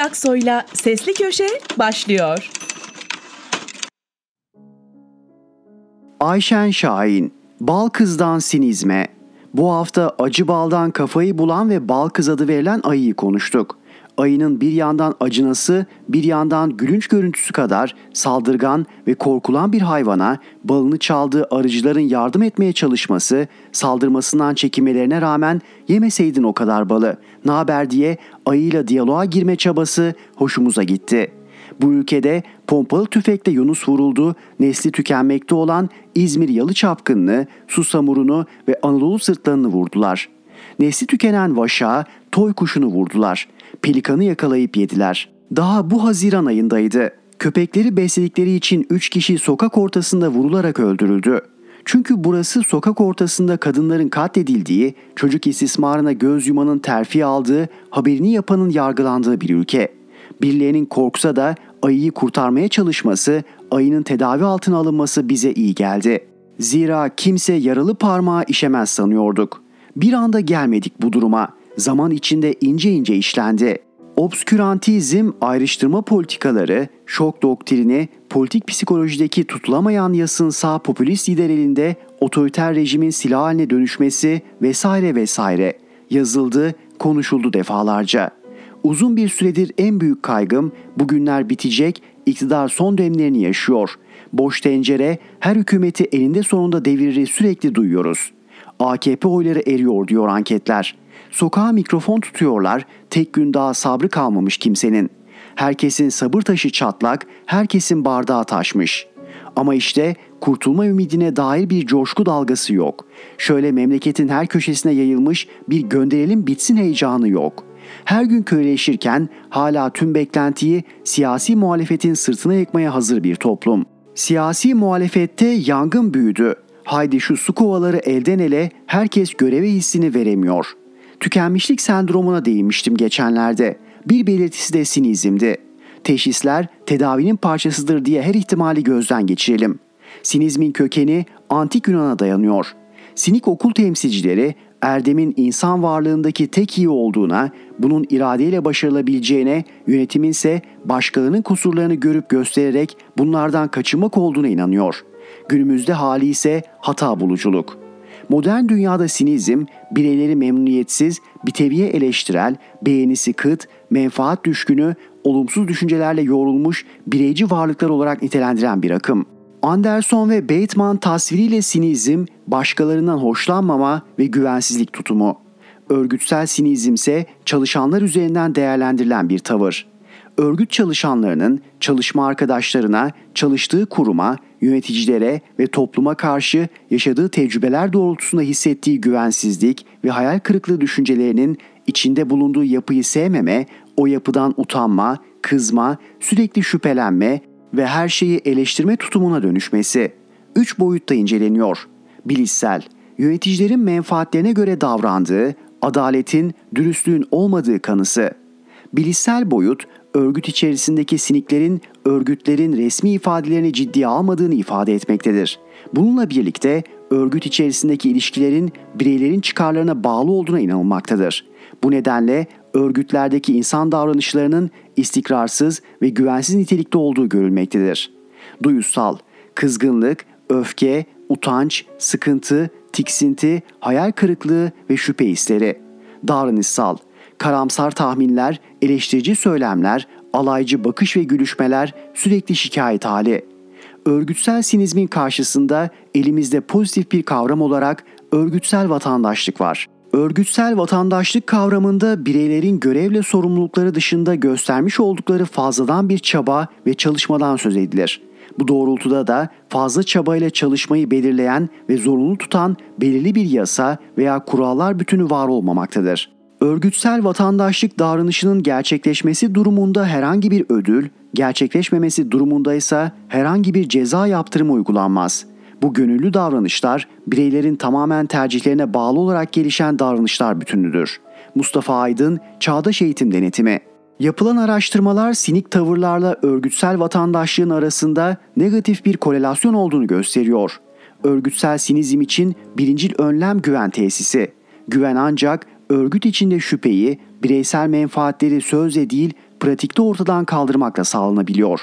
Gökayaksoy'la Sesli Köşe başlıyor. Ayşen Şahin, Bal Kız'dan sinizme. Bu hafta acı baldan kafayı bulan ve bal kız adı verilen ayıyı konuştuk. Ayının bir yandan acınası, bir yandan gülünç görüntüsü kadar saldırgan ve korkulan bir hayvana balını çaldığı arıcıların yardım etmeye çalışması, saldırmasından çekinmelerine rağmen yemeseydin o kadar balı, naber diye ayıyla diyaloğa girme çabası hoşumuza gitti. Bu ülkede pompalı tüfekle Yunus vuruldu, nesli tükenmekte olan İzmir yalı çapkınını, susamurunu ve Anadolu sırtlanını vurdular. Nesli tükenen vaşağı, toy kuşunu vurdular. Pelikanı yakalayıp yediler. Daha bu Haziran ayındaydı. Köpekleri besledikleri için 3 kişi sokak ortasında vurularak öldürüldü. Çünkü burası sokak ortasında kadınların katledildiği, çocuk istismarına göz yumanın terfi aldığı, haberini yapanın yargılandığı bir ülke. Birilerinin korksa da ayıyı kurtarmaya çalışması, ayının tedavi altına alınması bize iyi geldi. Zira kimse yaralı parmağı işemez sanıyorduk. Bir anda gelmedik bu duruma. Zaman içinde ince ince işlendi. Obskürantizm, ayrıştırma politikaları, şok doktrini, politik psikolojideki tutulamayan yasın sağ popülist lider elinde otoriter rejimin silahı haline dönüşmesi vesaire vesaire yazıldı, konuşuldu defalarca. Uzun bir süredir en büyük kaygım bugünler bitecek, iktidar son demlerini yaşıyor. Boş tencere, her hükümeti elinde sonunda devirir sürekli duyuyoruz. AKP oyları eriyor diyor anketler. Sokağa mikrofon tutuyorlar, tek gün daha sabrı kalmamış kimsenin. Herkesin sabır taşı çatlak, herkesin bardağı taşmış. Ama işte kurtulma ümidine dair bir coşku dalgası yok. Şöyle memleketin her köşesine yayılmış bir gönderelim bitsin heyecanı yok. Her gün köleleşirken hala tüm beklentiyi siyasi muhalefetin sırtına yıkmaya hazır bir toplum. Siyasi muhalefette yangın büyüdü. Haydi şu su kovaları elden ele, herkes göreve hissini veremiyor. Tükenmişlik sendromuna değinmiştim geçenlerde. Bir belirtisi de sinizmdi. Teşhisler tedavinin parçasıdır diye her ihtimali gözden geçirelim. Sinizmin kökeni antik Yunan'a dayanıyor. Sinik okul temsilcileri erdemin insan varlığındaki tek iyi olduğuna, bunun iradeyle başarılabileceğine, yönetimin ise başkalarının kusurlarını görüp göstererek bunlardan kaçınmak olduğuna inanıyor. Günümüzde hali ise hata buluculuk. Modern dünyada sinizm, bireyleri memnuniyetsiz, biteviye eleştirel, beğenisi kıt, menfaat düşkünü, olumsuz düşüncelerle yoğrulmuş bireyci varlıklar olarak nitelendiren bir akım. Anderson ve Bateman tasviriyle sinizm, başkalarından hoşlanmama ve güvensizlik tutumu. Örgütsel sinizm ise çalışanlar üzerinden değerlendirilen bir tavır. Örgüt çalışanlarının çalışma arkadaşlarına, çalıştığı kuruma, yöneticilere ve topluma karşı yaşadığı tecrübeler doğrultusunda hissettiği güvensizlik ve hayal kırıklığı düşüncelerinin içinde bulunduğu yapıyı sevmeme, o yapıdan utanma, kızma, sürekli şüphelenme ve her şeyi eleştirme tutumuna dönüşmesi. 3 boyutta inceleniyor. Bilişsel, yöneticilerin menfaatlerine göre davrandığı, adaletin, dürüstlüğün olmadığı kanısı. Bilişsel boyut, örgüt içerisindeki siniklerin, örgütlerin resmi ifadelerini ciddiye almadığını ifade etmektedir. Bununla birlikte örgüt içerisindeki ilişkilerin bireylerin çıkarlarına bağlı olduğuna inanılmaktadır. Bu nedenle örgütlerdeki insan davranışlarının istikrarsız ve güvensiz nitelikte olduğu görülmektedir. Duyusal, kızgınlık, öfke, utanç, sıkıntı, tiksinti, hayal kırıklığı ve şüphe hisleri. Davranışsal, karamsar tahminler, eleştirici söylemler, alaycı bakış ve gülüşmeler, sürekli şikayet hali. Örgütsel sinizmin karşısında elimizde pozitif bir kavram olarak örgütsel vatandaşlık var. Örgütsel vatandaşlık kavramında bireylerin görevle sorumlulukları dışında göstermiş oldukları fazladan bir çaba ve çalışmadan söz edilir. Bu doğrultuda da fazla çabayla çalışmayı belirleyen ve zorunlu tutan belirli bir yasa veya kurallar bütünü var olmamaktadır. Örgütsel vatandaşlık davranışının gerçekleşmesi durumunda herhangi bir ödül, gerçekleşmemesi durumundaysa herhangi bir ceza yaptırımı uygulanmaz. Bu gönüllü davranışlar bireylerin tamamen tercihlerine bağlı olarak gelişen davranışlar bütünüdür. Mustafa Aydın, Çağdaş Eğitim Denetimi. Yapılan araştırmalar sinik tavırlarla örgütsel vatandaşlığın arasında negatif bir korelasyon olduğunu gösteriyor. Örgütsel sinizm için birincil önlem güven tesisi. Güven ancak örgüt içinde şüpheyi, bireysel menfaatleri sözle değil pratikte ortadan kaldırmakla sağlanabiliyor.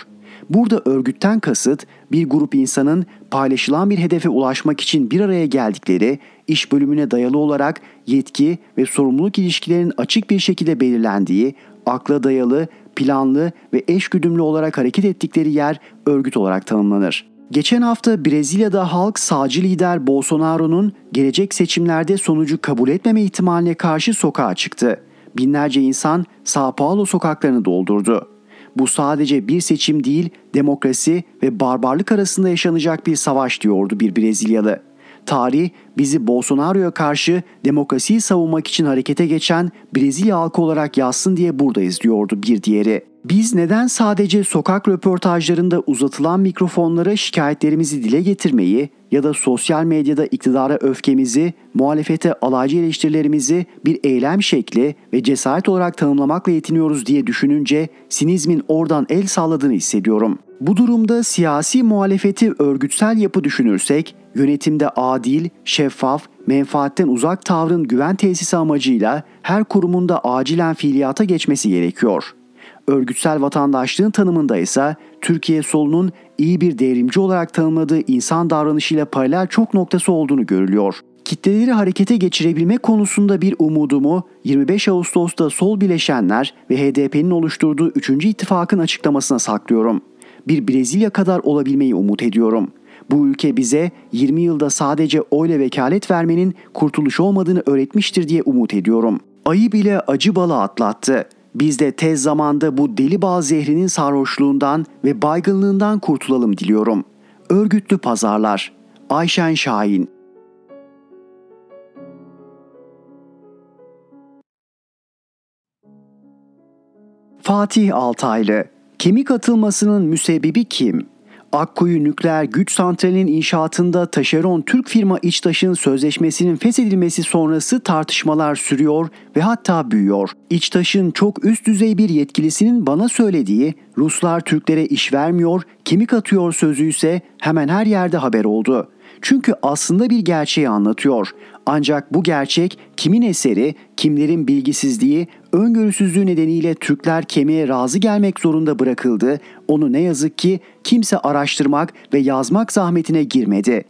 Burada örgütten kasıt bir grup insanın paylaşılan bir hedefe ulaşmak için bir araya geldikleri iş bölümüne dayalı olarak yetki ve sorumluluk ilişkilerinin açık bir şekilde belirlendiği, akla dayalı, planlı ve eşgüdümlü olarak hareket ettikleri yer örgüt olarak tanımlanır. Geçen hafta Brezilya'da halk sağcı lider Bolsonaro'nun gelecek seçimlerde sonucu kabul etmeme ihtimaline karşı sokağa çıktı. Binlerce insan São Paulo sokaklarını doldurdu. Bu sadece bir seçim değil, demokrasi ve barbarlık arasında yaşanacak bir savaş diyordu bir Brezilyalı. Tarih bizi Bolsonaro'ya karşı demokrasiyi savunmak için harekete geçen Brezilya halkı olarak yazsın diye buradayız diyordu bir diğeri. Biz neden sadece sokak röportajlarında uzatılan mikrofonlara şikayetlerimizi dile getirmeyi ya da sosyal medyada iktidara öfkemizi, muhalefete alaycı eleştirilerimizi bir eylem şekli ve cesaret olarak tanımlamakla yetiniyoruz diye düşününce sinizmin oradan el salladığını hissediyorum. Bu durumda siyasi muhalefeti örgütsel yapı düşünürsek, yönetimde adil, şeffaf, menfaatten uzak tavrın güven tesisi amacıyla her kurumun da acilen fiiliyata geçmesi gerekiyor. Örgütsel vatandaşlığın tanımında ise Türkiye solunun iyi bir devrimci olarak tanımladığı insan davranışıyla paralel çok noktası olduğunu görülüyor. Kitleleri harekete geçirebilme konusunda bir umudumu 25 Ağustos'ta Sol Bileşenler ve HDP'nin oluşturduğu 3. ittifakın açıklamasına saklıyorum. Bir Brezilya kadar olabilmeyi umut ediyorum. Bu ülke bize 20 yılda sadece oyla vekalet vermenin kurtuluş olmadığını öğretmiştir diye umut ediyorum. Ayı bile acı balı atlattı. Biz de tez zamanda bu deli bal zehrinin sarhoşluğundan ve baygınlığından kurtulalım diliyorum. Örgütlü Pazarlar. Ayşen Şahin. Fatih Altaylı. Kemik atılmasının müsebbibi kim? Akkuyu Nükleer Güç Santrali'nin inşaatında taşeron Türk firma İçtaş'ın sözleşmesinin feshedilmesi sonrası tartışmalar sürüyor ve hatta büyüyor. İçtaş'ın çok üst düzey bir yetkilisinin bana söylediği "Ruslar Türklere iş vermiyor, kemik atıyor" sözü ise hemen her yerde haber oldu. Çünkü aslında bir gerçeği anlatıyor. Ancak bu gerçek kimin eseri, kimlerin bilgisizliği, öngörüsüzlüğü nedeniyle Türkler kemiğe razı gelmek zorunda bırakıldı. Onu ne yazık ki kimse araştırmak ve yazmak zahmetine girmedi.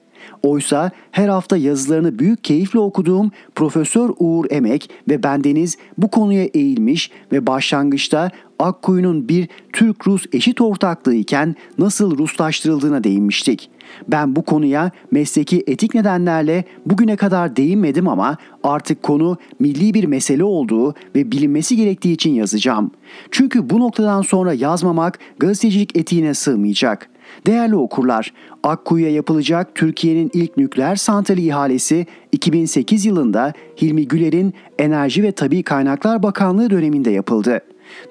Oysa her hafta yazılarını büyük keyifle okuduğum Profesör Uğur Emek ve bendeniz bu konuya eğilmiş ve başlangıçta Akkuyu'nun bir Türk-Rus eşit ortaklığı iken nasıl Ruslaştırıldığına değinmiştik. Ben bu konuya mesleki etik nedenlerle bugüne kadar değinmedim ama artık konu milli bir mesele olduğu ve bilinmesi gerektiği için yazacağım. Çünkü bu noktadan sonra yazmamak gazetecilik etiğine sığmayacak. Değerli okurlar, Akkuyu'ya yapılacak Türkiye'nin ilk nükleer santrali ihalesi 2008 yılında Hilmi Güler'in Enerji ve Tabii Kaynaklar Bakanlığı döneminde yapıldı.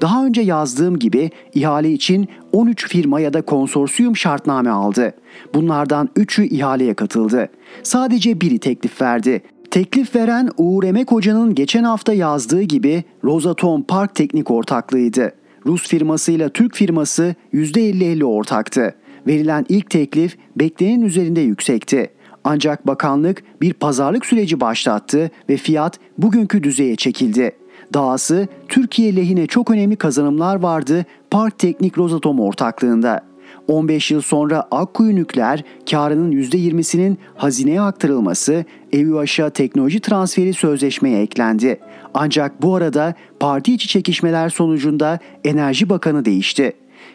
Daha önce yazdığım gibi ihale için 13 firma ya da konsorsiyum şartname aldı. Bunlardan 3'ü ihaleye katıldı. Sadece biri teklif verdi. Teklif veren Uğur Emek Hoca'nın geçen hafta yazdığı gibi Rosatom Park Teknik ortaklığıydı. Rus firmasıyla Türk firması %50-50 ortaktı. Verilen ilk teklif beklenenin üzerinde yüksekti. Ancak bakanlık bir pazarlık süreci başlattı ve fiyat bugünkü düzeye çekildi. Dahası Türkiye lehine çok önemli kazanımlar vardı Park Teknik Rosatom ortaklığında. 15 yıl sonra Akkuyu Nükleer karının %20'sinin hazineye aktarılması, EÜAŞ'a teknoloji transferi sözleşmeye eklendi. Ancak bu arada parti içi çekişmeler sonucunda Enerji Bakanı değişti.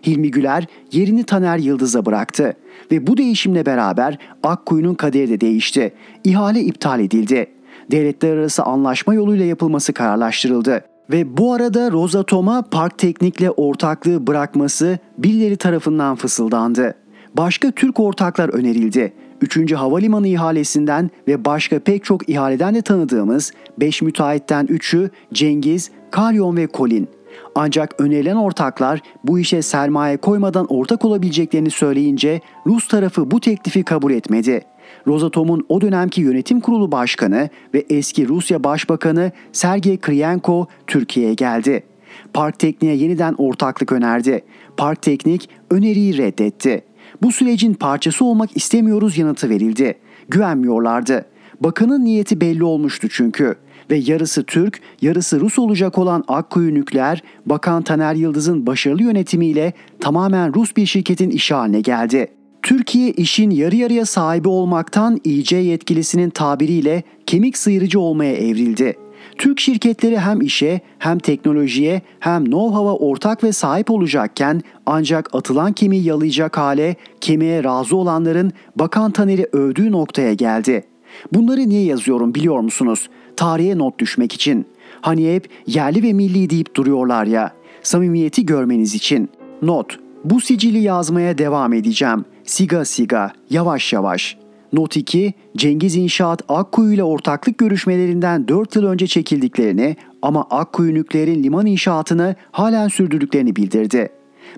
Hilmi Güler yerini Taner Yıldız'a bıraktı ve bu değişimle beraber Akkuyu'nun kaderi de değişti. İhale iptal edildi. Devletler arası anlaşma yoluyla yapılması kararlaştırıldı. Ve bu arada Rosatom'a Park Teknik'le ortaklığı bırakması birileri tarafından fısıldandı. Başka Türk ortaklar önerildi. 3. Havalimanı ihalesinden ve başka pek çok ihaleden de tanıdığımız 5 müteahhitten 3'ü Cengiz, Kalyon ve Kolin. Ancak önerilen ortaklar bu işe sermaye koymadan ortak olabileceklerini söyleyince Rus tarafı bu teklifi kabul etmedi. Rosatom'un o dönemki yönetim kurulu başkanı ve eski Rusya Başbakanı Sergey Krylenko Türkiye'ye geldi. Park Teknik'e yeniden ortaklık önerdi. Park Teknik öneriyi reddetti. Bu sürecin parçası olmak istemiyoruz yanıtı verildi. Güvenmiyorlardı. Bakanın niyeti belli olmuştu çünkü. ve yarısı Türk, yarısı Rus olacak olan Akkuyu Nükleer, Bakan Taner Yıldız'ın başarılı yönetimiyle tamamen Rus bir şirketin işi haline geldi. Türkiye işin yarı yarıya sahibi olmaktan İC yetkilisinin tabiriyle kemik sıyırıcı olmaya evrildi. Türk şirketleri hem işe, hem teknolojiye, hem know-how'a ortak ve sahip olacakken ancak atılan kemiği yalayacak hale, kemiğe razı olanların Bakan Taner'i övdüğü noktaya geldi. Bunları niye yazıyorum biliyor musunuz? Tarihe not düşmek için. Hani hep yerli ve milli deyip duruyorlar ya. Samimiyeti görmeniz için. Not: bu sicili yazmaya devam edeceğim. Siga siga, yavaş yavaş. Not 2, Cengiz İnşaat Akkuyu ile ortaklık görüşmelerinden 4 yıl önce çekildiklerini ama Akkuyu Nükleer'in liman inşaatını halen sürdürdüklerini bildirdi.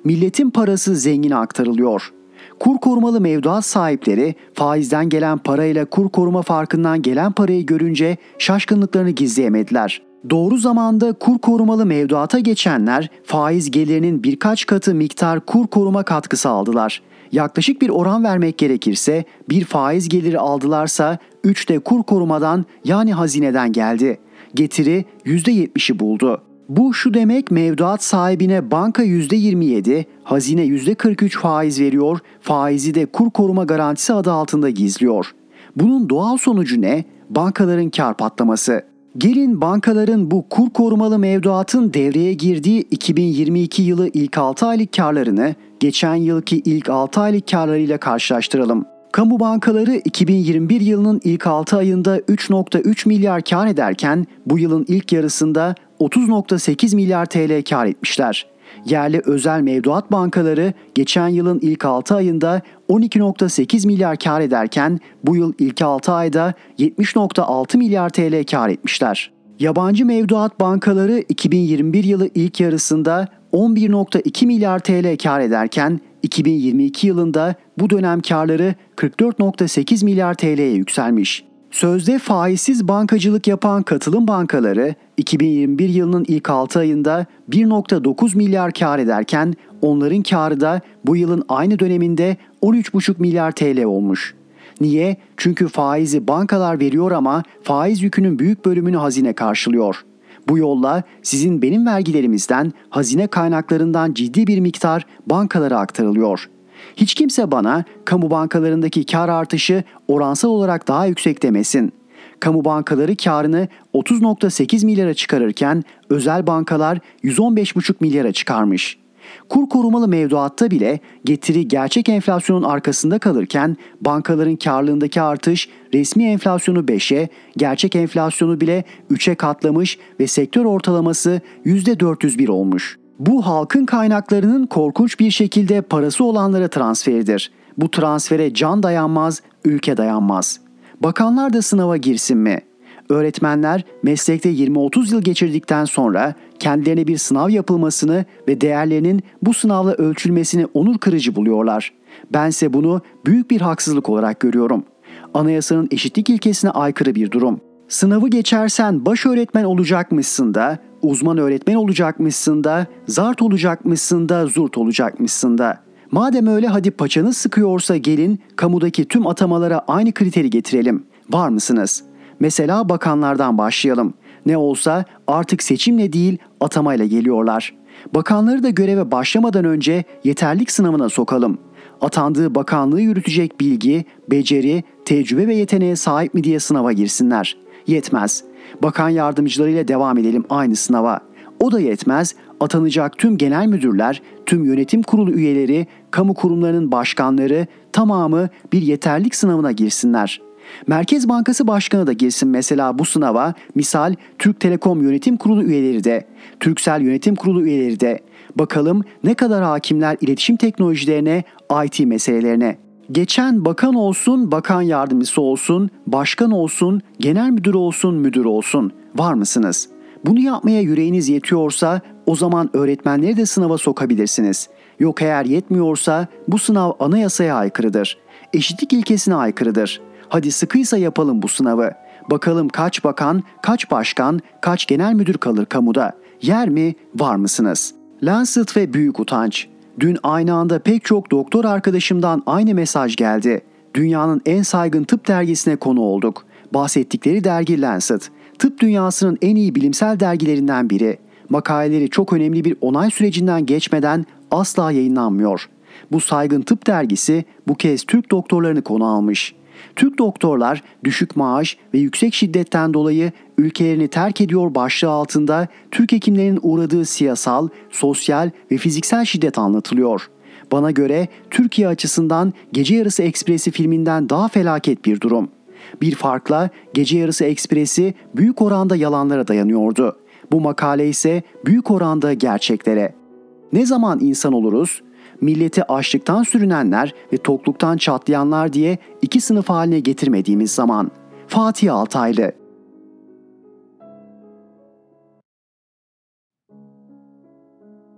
Milletin parası zengine aktarılıyor. Kur korumalı mevduat sahipleri faizden gelen parayla kur koruma farkından gelen parayı görünce şaşkınlıklarını gizleyemediler. Doğru zamanda kur korumalı mevduata geçenler faiz gelirinin birkaç katı miktar kur koruma katkısı aldılar. Yaklaşık bir oran vermek gerekirse bir faiz geliri aldılarsa 3 de kur korumadan yani hazineden geldi. Getiri %70'i buldu. Bu şu demek: mevduat sahibine banka %27, hazine %43 faiz veriyor, faizi de kur koruma garantisi adı altında gizliyor. Bunun doğal sonucu ne? Bankaların kar patlaması. Gelin bankaların bu kur korumalı mevduatın devreye girdiği 2022 yılı ilk 6 aylık karlarını geçen yılki ilk 6 aylık karlarıyla karşılaştıralım. Kamu bankaları 2021 yılının ilk 6 ayında 3.3 milyar kar ederken bu yılın ilk yarısında 30.8 milyar TL kar etmişler. Yerli özel mevduat bankaları geçen yılın ilk 6 ayında 12.8 milyar kar ederken bu yıl ilk 6 ayda 70.6 milyar TL kar etmişler. Yabancı mevduat bankaları 2021 yılı ilk yarısında 11.2 milyar TL kar ederken 2022 yılında bu dönem karları 44.8 milyar TL'ye yükselmiş. Sözde faizsiz bankacılık yapan katılım bankaları 2021 yılının ilk 6 ayında 1.9 milyar kar ederken onların karı da bu yılın aynı döneminde 13.5 milyar TL olmuş. Niye? Çünkü faizi bankalar veriyor ama faiz yükünün büyük bölümünü hazine karşılıyor. Bu yolla sizin benim vergilerimizden, hazine kaynaklarından ciddi bir miktar bankalara aktarılıyor. Hiç kimse bana kamu bankalarındaki kar artışı oransal olarak daha yüksek demesin. Kamu bankaları karını 30.8 milyara çıkarırken özel bankalar 115.5 milyara çıkarmış. Kur korumalı mevduatta bile getiri gerçek enflasyonun arkasında kalırken bankaların karlılığındaki artış resmi enflasyonu 5'e, gerçek enflasyonu bile 3'e katlamış ve sektör ortalaması %401 olmuş. Bu halkın kaynaklarının korkunç bir şekilde parası olanlara transferidir. Bu transfere can dayanmaz, ülke dayanmaz. Bakanlar da sınava girsin mi? Öğretmenler meslekte 20-30 yıl geçirdikten sonra kendilerine bir sınav yapılmasını ve değerlerinin bu sınavla ölçülmesini onur kırıcı buluyorlar. Bense bunu büyük bir haksızlık olarak görüyorum. Anayasanın eşitlik ilkesine aykırı bir durum. Sınavı geçersen baş öğretmen olacakmışsın da, uzman öğretmen olacakmışsın da, zart olacakmışsın da, zurt olacakmışsın da. Madem öyle hadi paçanız sıkıyorsa gelin kamudaki tüm atamalara aynı kriteri getirelim. Var mısınız? Mesela bakanlardan başlayalım. Ne olsa artık seçimle değil atamayla geliyorlar. Bakanları da göreve başlamadan önce yeterlik sınavına sokalım. Atandığı bakanlığı yürütecek bilgi, beceri, tecrübe ve yeteneğe sahip mi diye sınava girsinler. Yetmez. Bakan yardımcılarıyla devam edelim aynı sınava. O da yetmez. Atanacak tüm genel müdürler, tüm yönetim kurulu üyeleri, kamu kurumlarının başkanları tamamı bir yeterlik sınavına girsinler. Merkez Bankası Başkanı da girsin mesela bu sınava, misal Türk Telekom Yönetim Kurulu üyeleri de, Türksel Yönetim Kurulu üyeleri de. Bakalım ne kadar hakimler iletişim teknolojilerine, IT meselelerine. Geçen bakan olsun, bakan yardımcısı olsun, başkan olsun, genel müdür olsun, müdür olsun. Var mısınız? Bunu yapmaya yüreğiniz yetiyorsa o zaman öğretmenleri de sınava sokabilirsiniz. Yok eğer yetmiyorsa bu sınav anayasaya aykırıdır. Eşitlik ilkesine aykırıdır. Hadi sıkıysa yapalım bu sınavı. Bakalım kaç bakan, kaç başkan, kaç genel müdür kalır kamuda? Yer mi? Var mısınız? Lancet ve büyük utanç. Dün aynı anda pek çok doktor arkadaşımdan aynı mesaj geldi. Dünyanın en saygın tıp dergisine konu olduk. Bahsettikleri dergi Lancet. tıp dünyasının en iyi bilimsel dergilerinden biri. Makaleleri çok önemli bir onay sürecinden geçmeden asla yayınlanmıyor. Bu saygın tıp dergisi bu kez Türk doktorlarını konu almış. Türk doktorlar düşük maaş ve yüksek şiddetten dolayı ülkelerini terk ediyor başlığı altında Türk hekimlerinin uğradığı siyasal, sosyal ve fiziksel şiddet anlatılıyor. Bana göre Türkiye açısından Gece Yarısı Ekspresi filminden daha felaket bir durum. Bir farkla Gece Yarısı Ekspresi büyük oranda yalanlara dayanıyordu. Bu makale ise büyük oranda gerçeklere. Ne zaman insan oluruz? Milleti açlıktan sürünenler ve tokluktan çatlayanlar diye iki sınıf haline getirmediğimiz zaman. Fatih Altaylı.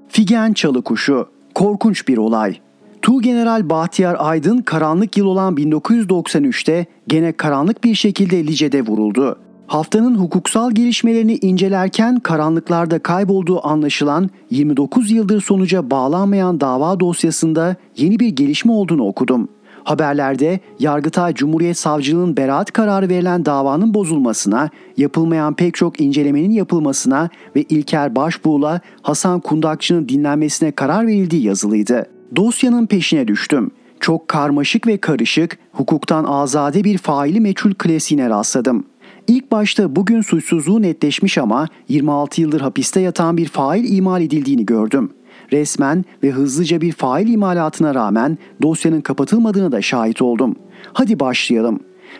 Figen Çalıkuşu. Korkunç bir olay. Tuğgeneral Bahtiyar Aydın karanlık yıl olan 1993'te gene karanlık bir şekilde Lice'de vuruldu. Haftanın hukuksal gelişmelerini incelerken karanlıklarda kaybolduğu anlaşılan 29 yıldır sonuca bağlanmayan dava dosyasında yeni bir gelişme olduğunu okudum. Haberlerde Yargıtay Cumhuriyet Savcılığı'nın beraat kararı verilen davanın bozulmasına, yapılmayan pek çok incelemenin yapılmasına ve İlker Başbuğ'la Hasan Kundakçı'nın dinlenmesine karar verildiği yazılıydı. Dosyanın peşine düştüm. Çok karmaşık ve karışık, hukuktan azade bir faili meçhul klasiğine rastladım. İlk başta bugün suçsuzluğu netleşmiş ama 26 yıldır hapiste yatan bir fail imal edildiğini gördüm. Resmen ve hızlıca bir fail imalatına rağmen dosyanın kapatılmadığına da şahit oldum. Hadi başlayalım.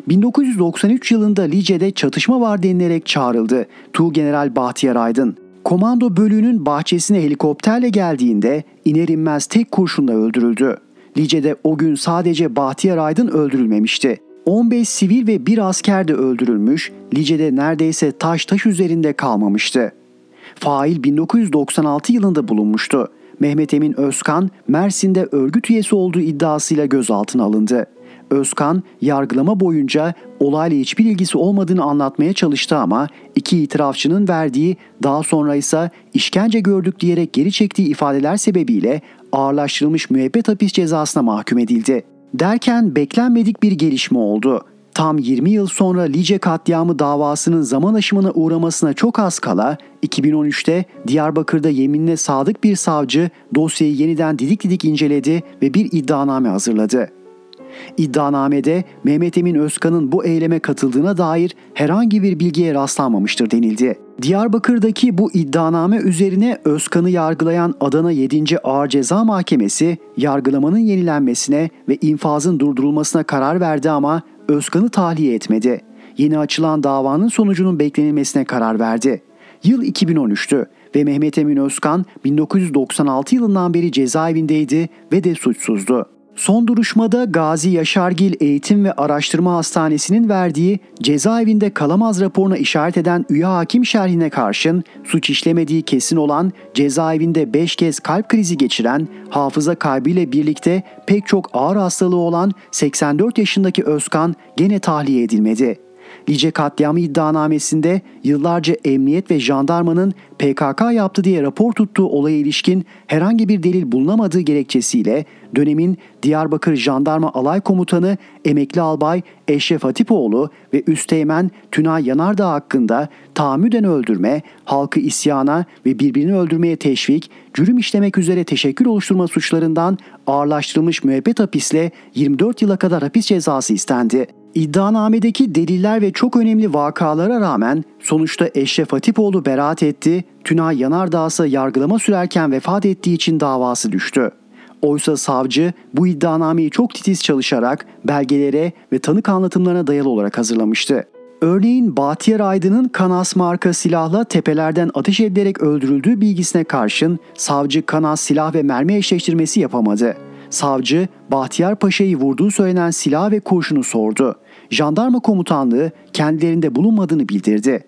1993 yılında Lice'de çatışma var denilerek çağrıldı Tuğgeneral Bahtiyar Aydın. Komando bölüğünün bahçesine helikopterle geldiğinde iner inmez tek kurşunla öldürüldü. Lice'de o gün sadece Bahtiyar Aydın öldürülmemişti. 15 sivil ve bir asker de öldürülmüş, Lice'de neredeyse taş üzerinde kalmamıştı. Fail 1996 yılında bulunmuştu. Mehmet Emin Özkan, Mersin'de örgüt üyesi olduğu iddiasıyla gözaltına alındı. Özkan, yargılama boyunca olayla hiçbir ilgisi olmadığını anlatmaya çalıştı ama iki itirafçının verdiği, daha sonra ise işkence gördük diyerek geri çektiği ifadeler sebebiyle ağırlaştırılmış müebbet hapis cezasına mahkum edildi. Derken beklenmedik bir gelişme oldu. Tam 20 yıl sonra Lice katliamı davasının zaman aşımına uğramasına çok az kala 2013'te Diyarbakır'da yeminine sadık bir savcı dosyayı yeniden didik inceledi ve bir iddianame hazırladı. İddianamede Mehmet Emin Özkan'ın bu eyleme katıldığına dair herhangi bir bilgiye rastlanmamıştır denildi. Diyarbakır'daki bu iddianame üzerine Özkan'ı yargılayan Adana 7. Ağır Ceza Mahkemesi yargılamanın yenilenmesine ve infazın durdurulmasına karar verdi ama Özkan'ı tahliye etmedi. Yeni açılan davanın sonucunun beklenilmesine karar verdi. Yıl 2013'tü ve Mehmet Emin Özkan 1996 yılından beri cezaevindeydi ve de suçsuzdu. Son duruşmada Gazi Yaşargil Eğitim ve Araştırma Hastanesi'nin verdiği cezaevinde kalamaz raporuna işaret eden üye hakim şerhine karşın suç işlemediği kesin olan cezaevinde 5 kez kalp krizi geçiren, hafıza kaybıyla birlikte pek çok ağır hastalığı olan 84 yaşındaki Özkan gene tahliye edilmedi. Lice katliamı iddianamesinde yıllarca emniyet ve jandarmanın PKK yaptı diye rapor tuttuğu olaya ilişkin herhangi bir delil bulunamadığı gerekçesiyle dönemin Diyarbakır Jandarma Alay Komutanı Emekli Albay Eşref Hatipoğlu ve Üsteğmen Tünay Yanardağ hakkında tahammüden öldürme, halkı isyana ve birbirini öldürmeye teşvik, cürüm işlemek üzere teşekkül oluşturma suçlarından ağırlaştırılmış müebbet hapisle 24 yıla kadar hapis cezası istendi. İddianamedeki deliller ve çok önemli vakalara rağmen sonuçta Eşref Hatipoğlu beraat etti, Tünay Yanardağ ise yargılama sürerken vefat ettiği için davası düştü. Oysa savcı bu iddianameyi çok titiz çalışarak belgelere ve tanık anlatımlarına dayalı olarak hazırlamıştı. Örneğin Bahtiyar Aydın'ın Kanas marka silahla tepelerden ateş edilerek öldürüldüğü bilgisine karşın savcı Kanas silah ve mermi eşleştirmesi yapamadı. Savcı Bahtiyar Paşa'yı vurduğu söylenen silah ve kurşunu sordu. Jandarma komutanlığı kendilerinde bulunmadığını bildirdi.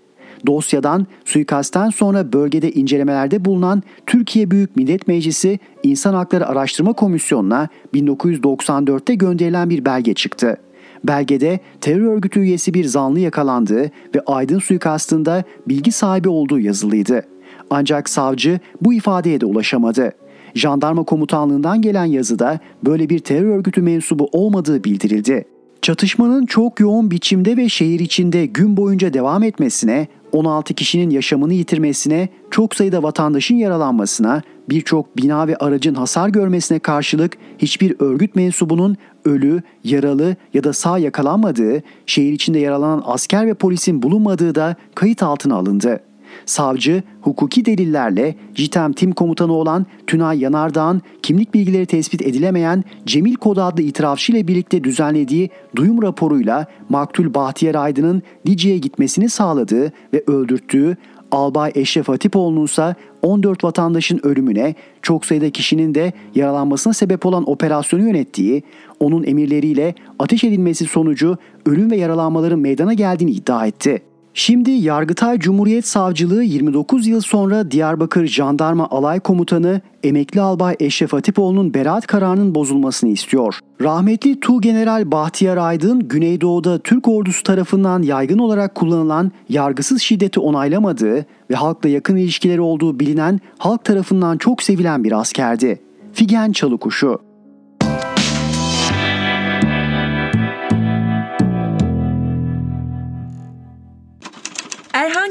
Dosyadan suikastten sonra bölgede incelemelerde bulunan Türkiye Büyük Millet Meclisi İnsan Hakları Araştırma Komisyonu'na 1994'te gönderilen bir belge çıktı. Belgede terör örgütü üyesi bir zanlı yakalandığı ve Aydın suikastında bilgi sahibi olduğu yazılıydı. Ancak savcı bu ifadeye de ulaşamadı. Jandarma Komutanlığı'ndan gelen yazıda böyle bir terör örgütü mensubu olmadığı bildirildi. Çatışmanın çok yoğun biçimde ve şehir içinde gün boyunca devam etmesine, 16 kişinin yaşamını yitirmesine, çok sayıda vatandaşın yaralanmasına, birçok bina ve aracın hasar görmesine karşılık hiçbir örgüt mensubunun ölü, yaralı ya da sağ yakalanmadığı, şehir içinde yaralanan asker ve polisin bulunmadığı da kayıt altına alındı. Savcı, hukuki delillerle JITEM Tim Komutanı olan Tünay Yanardağ'ın kimlik bilgileri tespit edilemeyen Cemil Koda adlı itirafçı ile birlikte düzenlediği duyum raporuyla maktul Bahtiyar Aydın'ın Lice'ye gitmesini sağladığı ve öldürttüğü, Albay Eşref Hatipoğlu'nun ise 14 vatandaşın ölümüne, çok sayıda kişinin de yaralanmasına sebep olan operasyonu yönettiği, onun emirleriyle ateş edilmesi sonucu ölüm ve yaralanmaların meydana geldiğini iddia etti. Şimdi Yargıtay Cumhuriyet Savcılığı 29 yıl sonra Diyarbakır Jandarma Alay Komutanı Emekli Albay Eşref Hatipoğlu'nun beraat kararının bozulmasını istiyor. Rahmetli Tuğgeneral Bahtiyar Aydın, Güneydoğu'da Türk ordusu tarafından yaygın olarak kullanılan yargısız şiddeti onaylamadığı ve halkla yakın ilişkileri olduğu bilinen, halk tarafından çok sevilen bir askerdi. Figen Çalıkuşu.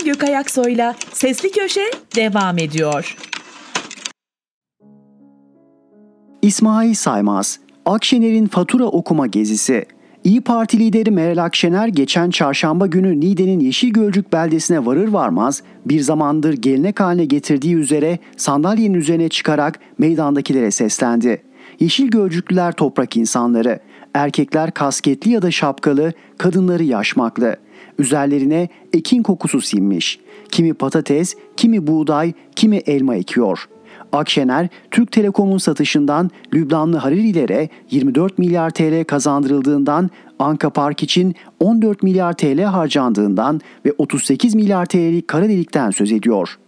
Gökayaksoy'la Sesli Köşe devam ediyor. İsmail Saymaz, Akşener'in fatura okuma gezisi. İyi Parti lideri Meral Akşener geçen çarşamba günü Niğde'nin Yeşil Gölcük beldesine varır varmaz bir zamandır gelenek haline getirdiği üzere sandalyenin üzerine çıkarak meydandakilere seslendi. Yeşil Gölcüklüler toprak insanları, erkekler kasketli ya da şapkalı, kadınları yaşmaklı. Üzerlerine ekin kokusu sinmiş. Kimi patates, kimi buğday, kimi elma ekiyor. Akşener, Türk Telekom'un satışından Lübnanlı Haririlere 24 milyar TL kazandırıldığından, Anka Park için 14 milyar TL harcandığından ve 38 milyar TL'lik kara delikten söz ediyor.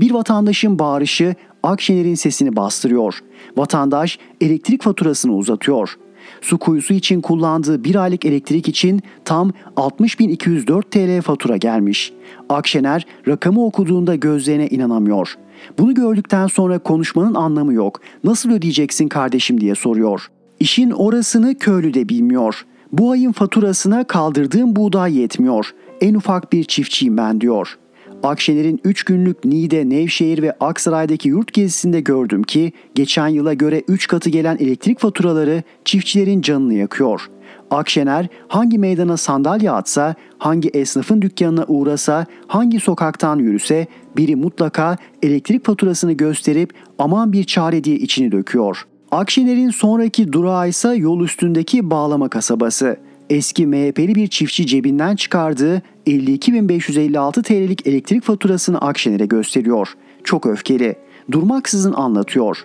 Bir vatandaşın bağırışı Akşener'in sesini bastırıyor. Vatandaş elektrik faturasını uzatıyor. Su kuyusu için kullandığı bir aylık elektrik için tam 60.204 TL fatura gelmiş. Akşener rakamı okuduğunda gözlerine inanamıyor. Bunu gördükten sonra konuşmanın anlamı yok. Nasıl ödeyeceksin kardeşim diye soruyor. İşin orasını köylü de bilmiyor. Bu ayın faturasına kaldırdığım buğday yetmiyor. En ufak bir çiftçiyim ben diyor. Akşener'in 3 günlük Niğde, Nevşehir ve Aksaray'daki yurt gezisinde gördüm ki geçen yıla göre 3 katı gelen elektrik faturaları çiftçilerin canını yakıyor. Akşener hangi meydana sandalye atsa, hangi esnafın dükkanına uğrasa, hangi sokaktan yürüse biri mutlaka elektrik faturasını gösterip aman bir çare diye içini döküyor. Akşener'in sonraki durağı ise yol üstündeki Bağlama kasabası. Eski MHP'li bir çiftçi cebinden çıkardığı 52.556 TL'lik elektrik faturasını Akşener'e gösteriyor. Çok öfkeli. Durmaksızın anlatıyor.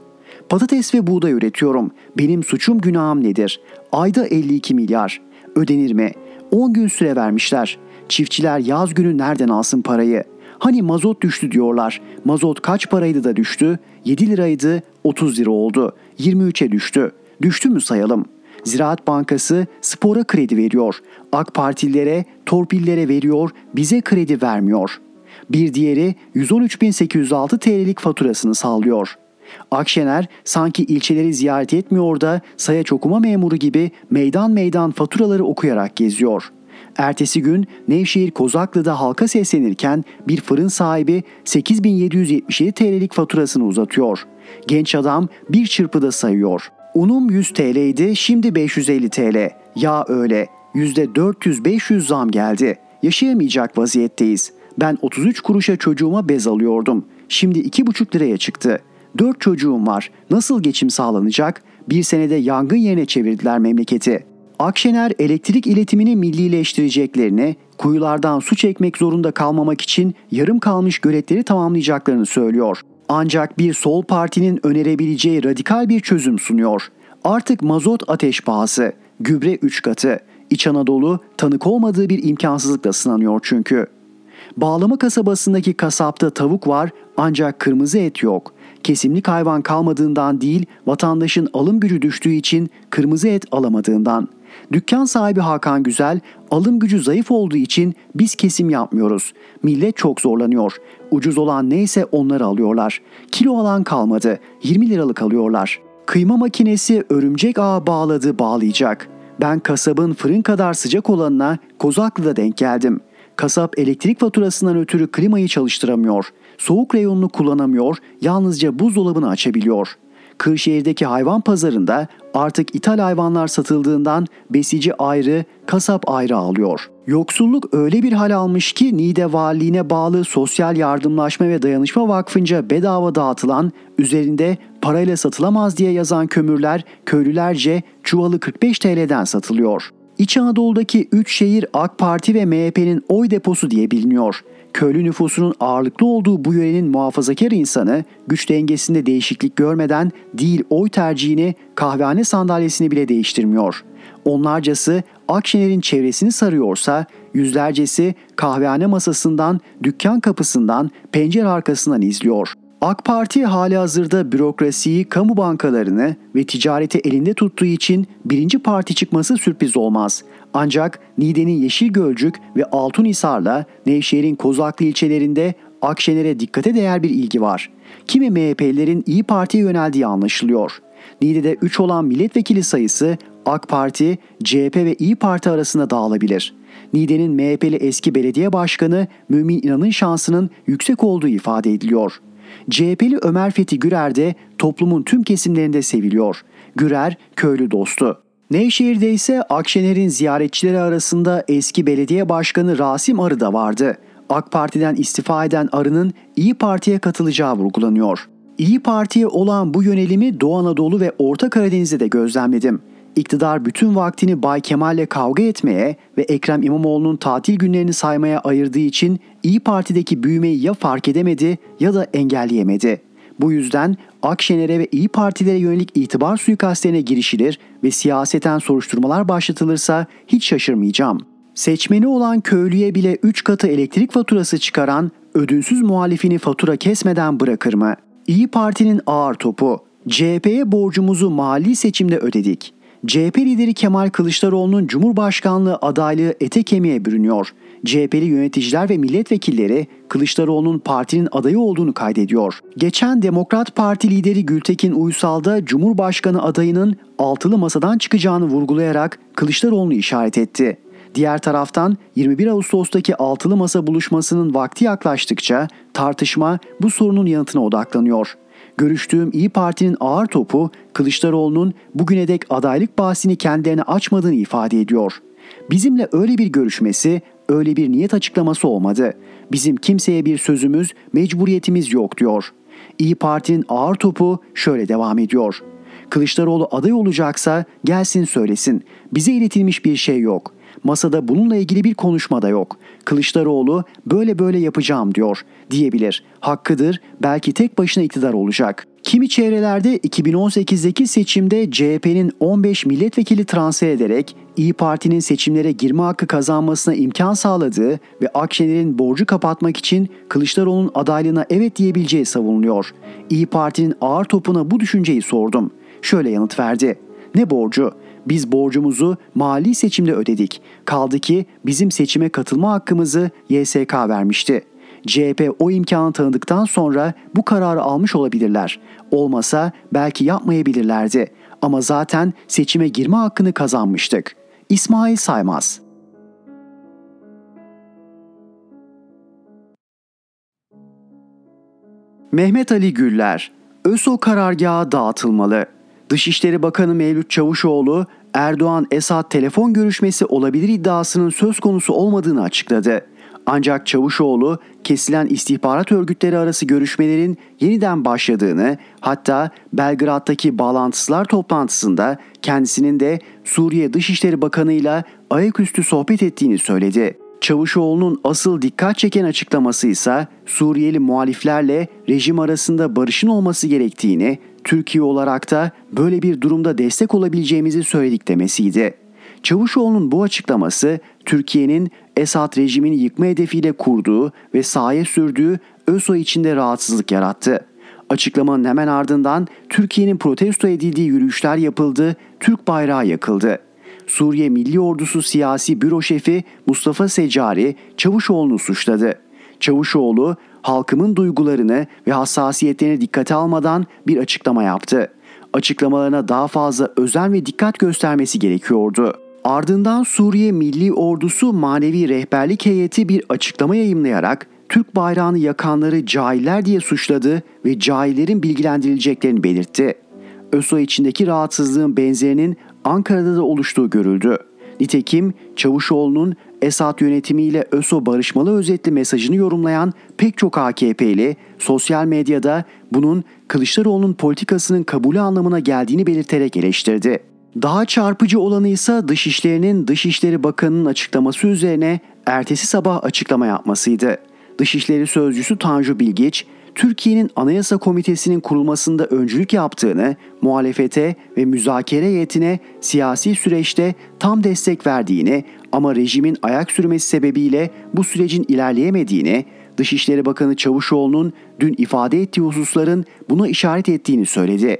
Patates ve buğday üretiyorum. Benim suçum günahım nedir? Ayda 52 milyar. Ödenir mi? 10 gün süre vermişler. Çiftçiler yaz günü nereden alsın parayı? Hani mazot düştü diyorlar. Mazot kaç paraydı da düştü? 7 liraydı, 30 lira oldu. 23'e düştü. Düştü mü sayalım? Ziraat Bankası spora kredi veriyor. AK Partililere, torpillere veriyor, bize kredi vermiyor. Bir diğeri 113.806 TL'lik faturasını sallıyor. Akşener sanki ilçeleri ziyaret etmiyor da sayaç okuma memuru gibi meydan meydan faturaları okuyarak geziyor. Ertesi gün Nevşehir Kozaklı'da halka seslenirken bir fırın sahibi 8.777 TL'lik faturasını uzatıyor. Genç adam bir çırpıda sayıyor. Unum 100 TL idi, şimdi 550 TL. Ya öyle. %400-500 zam geldi. Yaşayamayacak vaziyetteyiz. Ben 33 kuruşa çocuğuma bez alıyordum. Şimdi 2,5 liraya çıktı. 4 çocuğum var. Nasıl geçim sağlanacak? Bir senede yangın yerine çevirdiler memleketi. Akşener elektrik iletimini millileştireceklerini, kuyulardan su çekmek zorunda kalmamak için yarım kalmış göletleri tamamlayacaklarını söylüyor. Ancak bir sol partinin önerebileceği radikal bir çözüm sunuyor. Artık mazot ateş pahası, gübre 3 katı. İç Anadolu tanık olmadığı bir imkansızlıkla sınanıyor çünkü. Bağlama kasabasındaki kasapta tavuk var ancak kırmızı et yok. Kesimlik hayvan kalmadığından değil, vatandaşın alım gücü düştüğü için kırmızı et alamadığından. Dükkan sahibi Hakan Güzel, alım gücü zayıf olduğu için biz kesim yapmıyoruz. Millet çok zorlanıyor. Ucuz olan neyse onları alıyorlar. Kilo alan kalmadı. 20 liralık alıyorlar. Kıyma makinesi örümcek ağa bağladı, bağlayacak. Ben kasabın fırın kadar sıcak olanına Kozaklı'da denk geldim. Kasap elektrik faturasından ötürü klimayı çalıştıramıyor, soğuk reyonunu kullanamıyor, yalnızca buzdolabını açabiliyor. Kırşehir'deki hayvan pazarında artık ithal hayvanlar satıldığından besici ayrı, kasap ayrı alıyor. Yoksulluk öyle bir hal almış ki Niğde Valiliğine bağlı Sosyal Yardımlaşma ve Dayanışma Vakfı'nca bedava dağıtılan, üzerinde parayla satılamaz diye yazan kömürler köylülerce çuvalı 45 TL'den satılıyor. İç Anadolu'daki 3 şehir AK Parti ve MHP'nin oy deposu diye biliniyor. Köylü nüfusunun ağırlıklı olduğu bu yörenin muhafazakar insanı güç dengesinde değişiklik görmeden değil oy tercihini, kahvehane sandalyesini bile değiştirmiyor. Onlarcası Akşener'in çevresini sarıyorsa yüzlercesi kahvehane masasından, dükkan kapısından, pencere arkasından izliyor. AK Parti halihazırda bürokrasiyi, kamu bankalarını ve ticareti elinde tuttuğu için birinci parti çıkması sürpriz olmaz. Ancak Niğde'nin Yeşil Gölcük ve Altunhisar'la Nevşehir'in Kozaklı ilçelerinde Akşener'e dikkate değer bir ilgi var. Kimi MHP'lilerin İyi Parti'ye yöneldiği anlaşılıyor. Niğde'de 3 olan milletvekili sayısı AK Parti, CHP ve İyi Parti arasında dağılabilir. Niğde'nin MHP'li eski belediye başkanı Mümin İnan'ın şansının yüksek olduğu ifade ediliyor. CHP'li Ömer Fethi Gürer de toplumun tüm kesimlerinde seviliyor. Gürer köylü dostu. Nevşehir'de ise Akşener'in ziyaretçileri arasında eski belediye başkanı Rasim Arı da vardı. AK Parti'den istifa eden Arı'nın İyi Parti'ye katılacağı vurgulanıyor. İyi Parti'ye olan bu yönelimi Doğu Anadolu ve Orta Karadeniz'de de gözlemledim. İktidar bütün vaktini Bay Kemal'le kavga etmeye ve Ekrem İmamoğlu'nun tatil günlerini saymaya ayırdığı için İyi Parti'deki büyümeyi ya fark edemedi ya da engelleyemedi. Bu yüzden Akşener'e ve İyi Partilere yönelik itibar suikastlerine girişilir ve siyaseten soruşturmalar başlatılırsa hiç şaşırmayacağım. Seçmeni olan köylüye bile 3 katı elektrik faturası çıkaran ödünsüz muhalifini fatura kesmeden bırakır mı? İyi Parti'nin ağır topu. CHP'ye borcumuzu mahalli seçimde ödedik. CHP lideri Kemal Kılıçdaroğlu'nun Cumhurbaşkanlığı adaylığı ete kemiğe bürünüyor. CHP'li yöneticiler ve milletvekilleri Kılıçdaroğlu'nun partinin adayı olduğunu kaydediyor. Geçen Demokrat Parti lideri Gültekin Uysal da Cumhurbaşkanı adayının altılı masadan çıkacağını vurgulayarak Kılıçdaroğlu'nu işaret etti. Diğer taraftan 21 Ağustos'taki altılı masa buluşmasının vakti yaklaştıkça tartışma bu sorunun yanıtına odaklanıyor. Görüştüğüm İyi Parti'nin ağır topu Kılıçdaroğlu'nun bugüne dek adaylık bahsini kendilerine açmadığını ifade ediyor. Bizimle öyle bir görüşmesi, öyle bir niyet açıklaması olmadı. Bizim kimseye bir sözümüz, mecburiyetimiz yok diyor. İyi Parti'nin ağır topu şöyle devam ediyor. Kılıçdaroğlu aday olacaksa gelsin söylesin. Bize iletilmiş bir şey yok. Masada bununla ilgili bir konuşma da yok. Kılıçdaroğlu böyle böyle yapacağım diyor diyebilir. Hakkıdır, belki tek başına iktidar olacak. Kimi çevrelerde 2018'deki seçimde CHP'nin 15 milletvekili transfer ederek İyi Parti'nin seçimlere girme hakkı kazanmasına imkan sağladığı ve Akşener'in borcu kapatmak için Kılıçdaroğlu'nun adaylığına evet diyebileceği savunuluyor. İyi Parti'nin ağır topuna bu düşünceyi sordum. Şöyle yanıt verdi. Ne borcu? Biz borcumuzu mali seçimde ödedik. Kaldı ki bizim seçime katılma hakkımızı YSK vermişti. CHP o imkanı tanıdıktan sonra bu kararı almış olabilirler. Olmasa belki yapmayabilirlerdi. Ama zaten seçime girme hakkını kazanmıştık. İsmail Saymaz. Mehmet Ali Güller, ÖSO karargahı dağıtılmalı. Dışişleri Bakanı Mevlüt Çavuşoğlu, Erdoğan-Esad telefon görüşmesi olabilir iddiasının söz konusu olmadığını açıkladı. Ancak Çavuşoğlu, kesilen istihbarat örgütleri arası görüşmelerin yeniden başladığını, hatta Belgrad'daki bağlantısızlar toplantısında kendisinin de Suriye Dışişleri Bakanı'yla ayaküstü sohbet ettiğini söyledi. Çavuşoğlu'nun asıl dikkat çeken açıklaması ise Suriyeli muhaliflerle rejim arasında barışın olması gerektiğini, Türkiye olarak da böyle bir durumda destek olabileceğimizi söyledik demesiydi. Çavuşoğlu'nun bu açıklaması Türkiye'nin Esad rejimini yıkma hedefiyle kurduğu ve sahaya sürdüğü ÖSO içinde rahatsızlık yarattı. Açıklamanın hemen ardından Türkiye'nin protesto edildiği yürüyüşler yapıldı, Türk bayrağı yakıldı. Suriye Milli Ordusu Siyasi Büro Şefi Mustafa Secari Çavuşoğlu'nu suçladı. Çavuşoğlu, halkımın duygularını ve hassasiyetlerini dikkate almadan bir açıklama yaptı. Açıklamalarına daha fazla özen ve dikkat göstermesi gerekiyordu. Ardından Suriye Milli Ordusu manevi rehberlik heyeti bir açıklama yayımlayarak Türk bayrağını yakanları cahiller diye suçladı ve cahillerin bilgilendirileceklerini belirtti. ÖSO içindeki rahatsızlığın benzerinin Ankara'da da oluştuğu görüldü. Nitekim Çavuşoğlu'nun Esad yönetimiyle ÖSO barışmalı özetli mesajını yorumlayan pek çok AKP'li sosyal medyada bunun Kılıçdaroğlu'nun politikasının kabulü anlamına geldiğini belirterek eleştirdi. Daha çarpıcı olanı ise Dışişleri Bakanı'nın açıklaması üzerine ertesi sabah açıklama yapmasıydı. Dışişleri Sözcüsü Tanju Bilgiç, Türkiye'nin Anayasa Komitesi'nin kurulmasında öncülük yaptığını, muhalefete ve müzakere heyetine siyasi süreçte tam destek verdiğini ama rejimin ayak sürmesi sebebiyle bu sürecin ilerleyemediğini, Dışişleri Bakanı Çavuşoğlu'nun dün ifade ettiği hususların buna işaret ettiğini söyledi.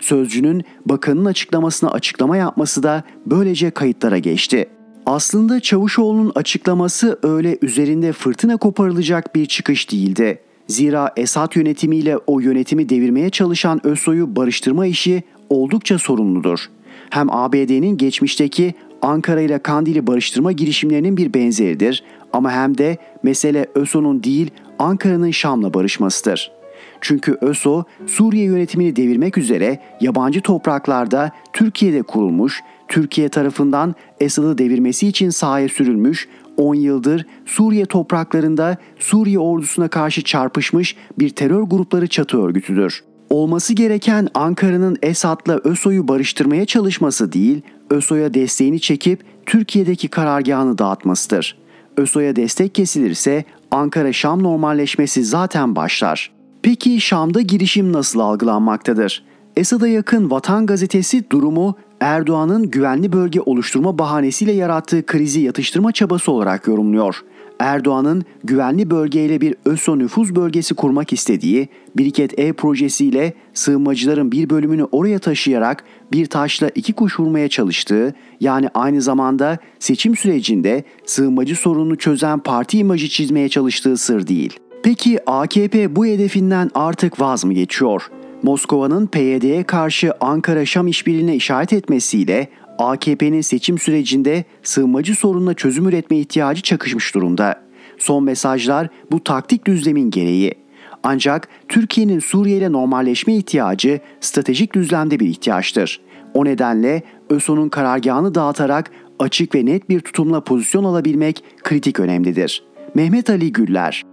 Sözcünün bakanın açıklamasına açıklama yapması da böylece kayıtlara geçti. Aslında Çavuşoğlu'nun açıklaması öyle üzerinde fırtına koparılacak bir çıkış değildi. Zira Esad yönetimiyle o yönetimi devirmeye çalışan ÖSO'yu barıştırma işi oldukça sorunludur. Hem ABD'nin geçmişteki Ankara ile Kandil'i barıştırma girişimlerinin bir benzeridir ama hem de mesele ÖSO'nun değil Ankara'nın Şam'la barışmasıdır. Çünkü ÖSO Suriye yönetimini devirmek üzere yabancı topraklarda Türkiye'de kurulmuş, Türkiye tarafından Esad'ı devirmesi için sahaya sürülmüş, 10 yıldır Suriye topraklarında Suriye ordusuna karşı çarpışmış bir terör grupları çatı örgütüdür. Olması gereken Ankara'nın Esad'la ÖSO'yu barıştırmaya çalışması değil, ÖSO'ya desteğini çekip Türkiye'deki karargahını dağıtmasıdır. ÖSO'ya destek kesilirse Ankara-Şam normalleşmesi zaten başlar. Peki Şam'da girişim nasıl algılanmaktadır? Esad'a yakın Vatan Gazetesi durumu Erdoğan'ın güvenli bölge oluşturma bahanesiyle yarattığı krizi yatıştırma çabası olarak yorumluyor. Erdoğan'ın güvenli bölgeyle bir ÖSO nüfuz bölgesi kurmak istediği, Biriket E projesiyle sığınmacıların bir bölümünü oraya taşıyarak bir taşla iki kuş vurmaya çalıştığı, yani aynı zamanda seçim sürecinde sığınmacı sorununu çözen parti imajı çizmeye çalıştığı sır değil. Peki AKP bu hedefinden artık vaz mı geçiyor? Moskova'nın PYD'ye karşı Ankara-Şam işbirliğine işaret etmesiyle AKP'nin seçim sürecinde sığınmacı sorununa çözüm üretme ihtiyacı çakışmış durumda. Son mesajlar bu taktik düzlemin gereği. Ancak Türkiye'nin Suriye ile normalleşme ihtiyacı stratejik düzlemde bir ihtiyaçtır. O nedenle ÖSO'nun karargahını dağıtarak açık ve net bir tutumla pozisyon alabilmek kritik önemlidir. Mehmet Ali Güller.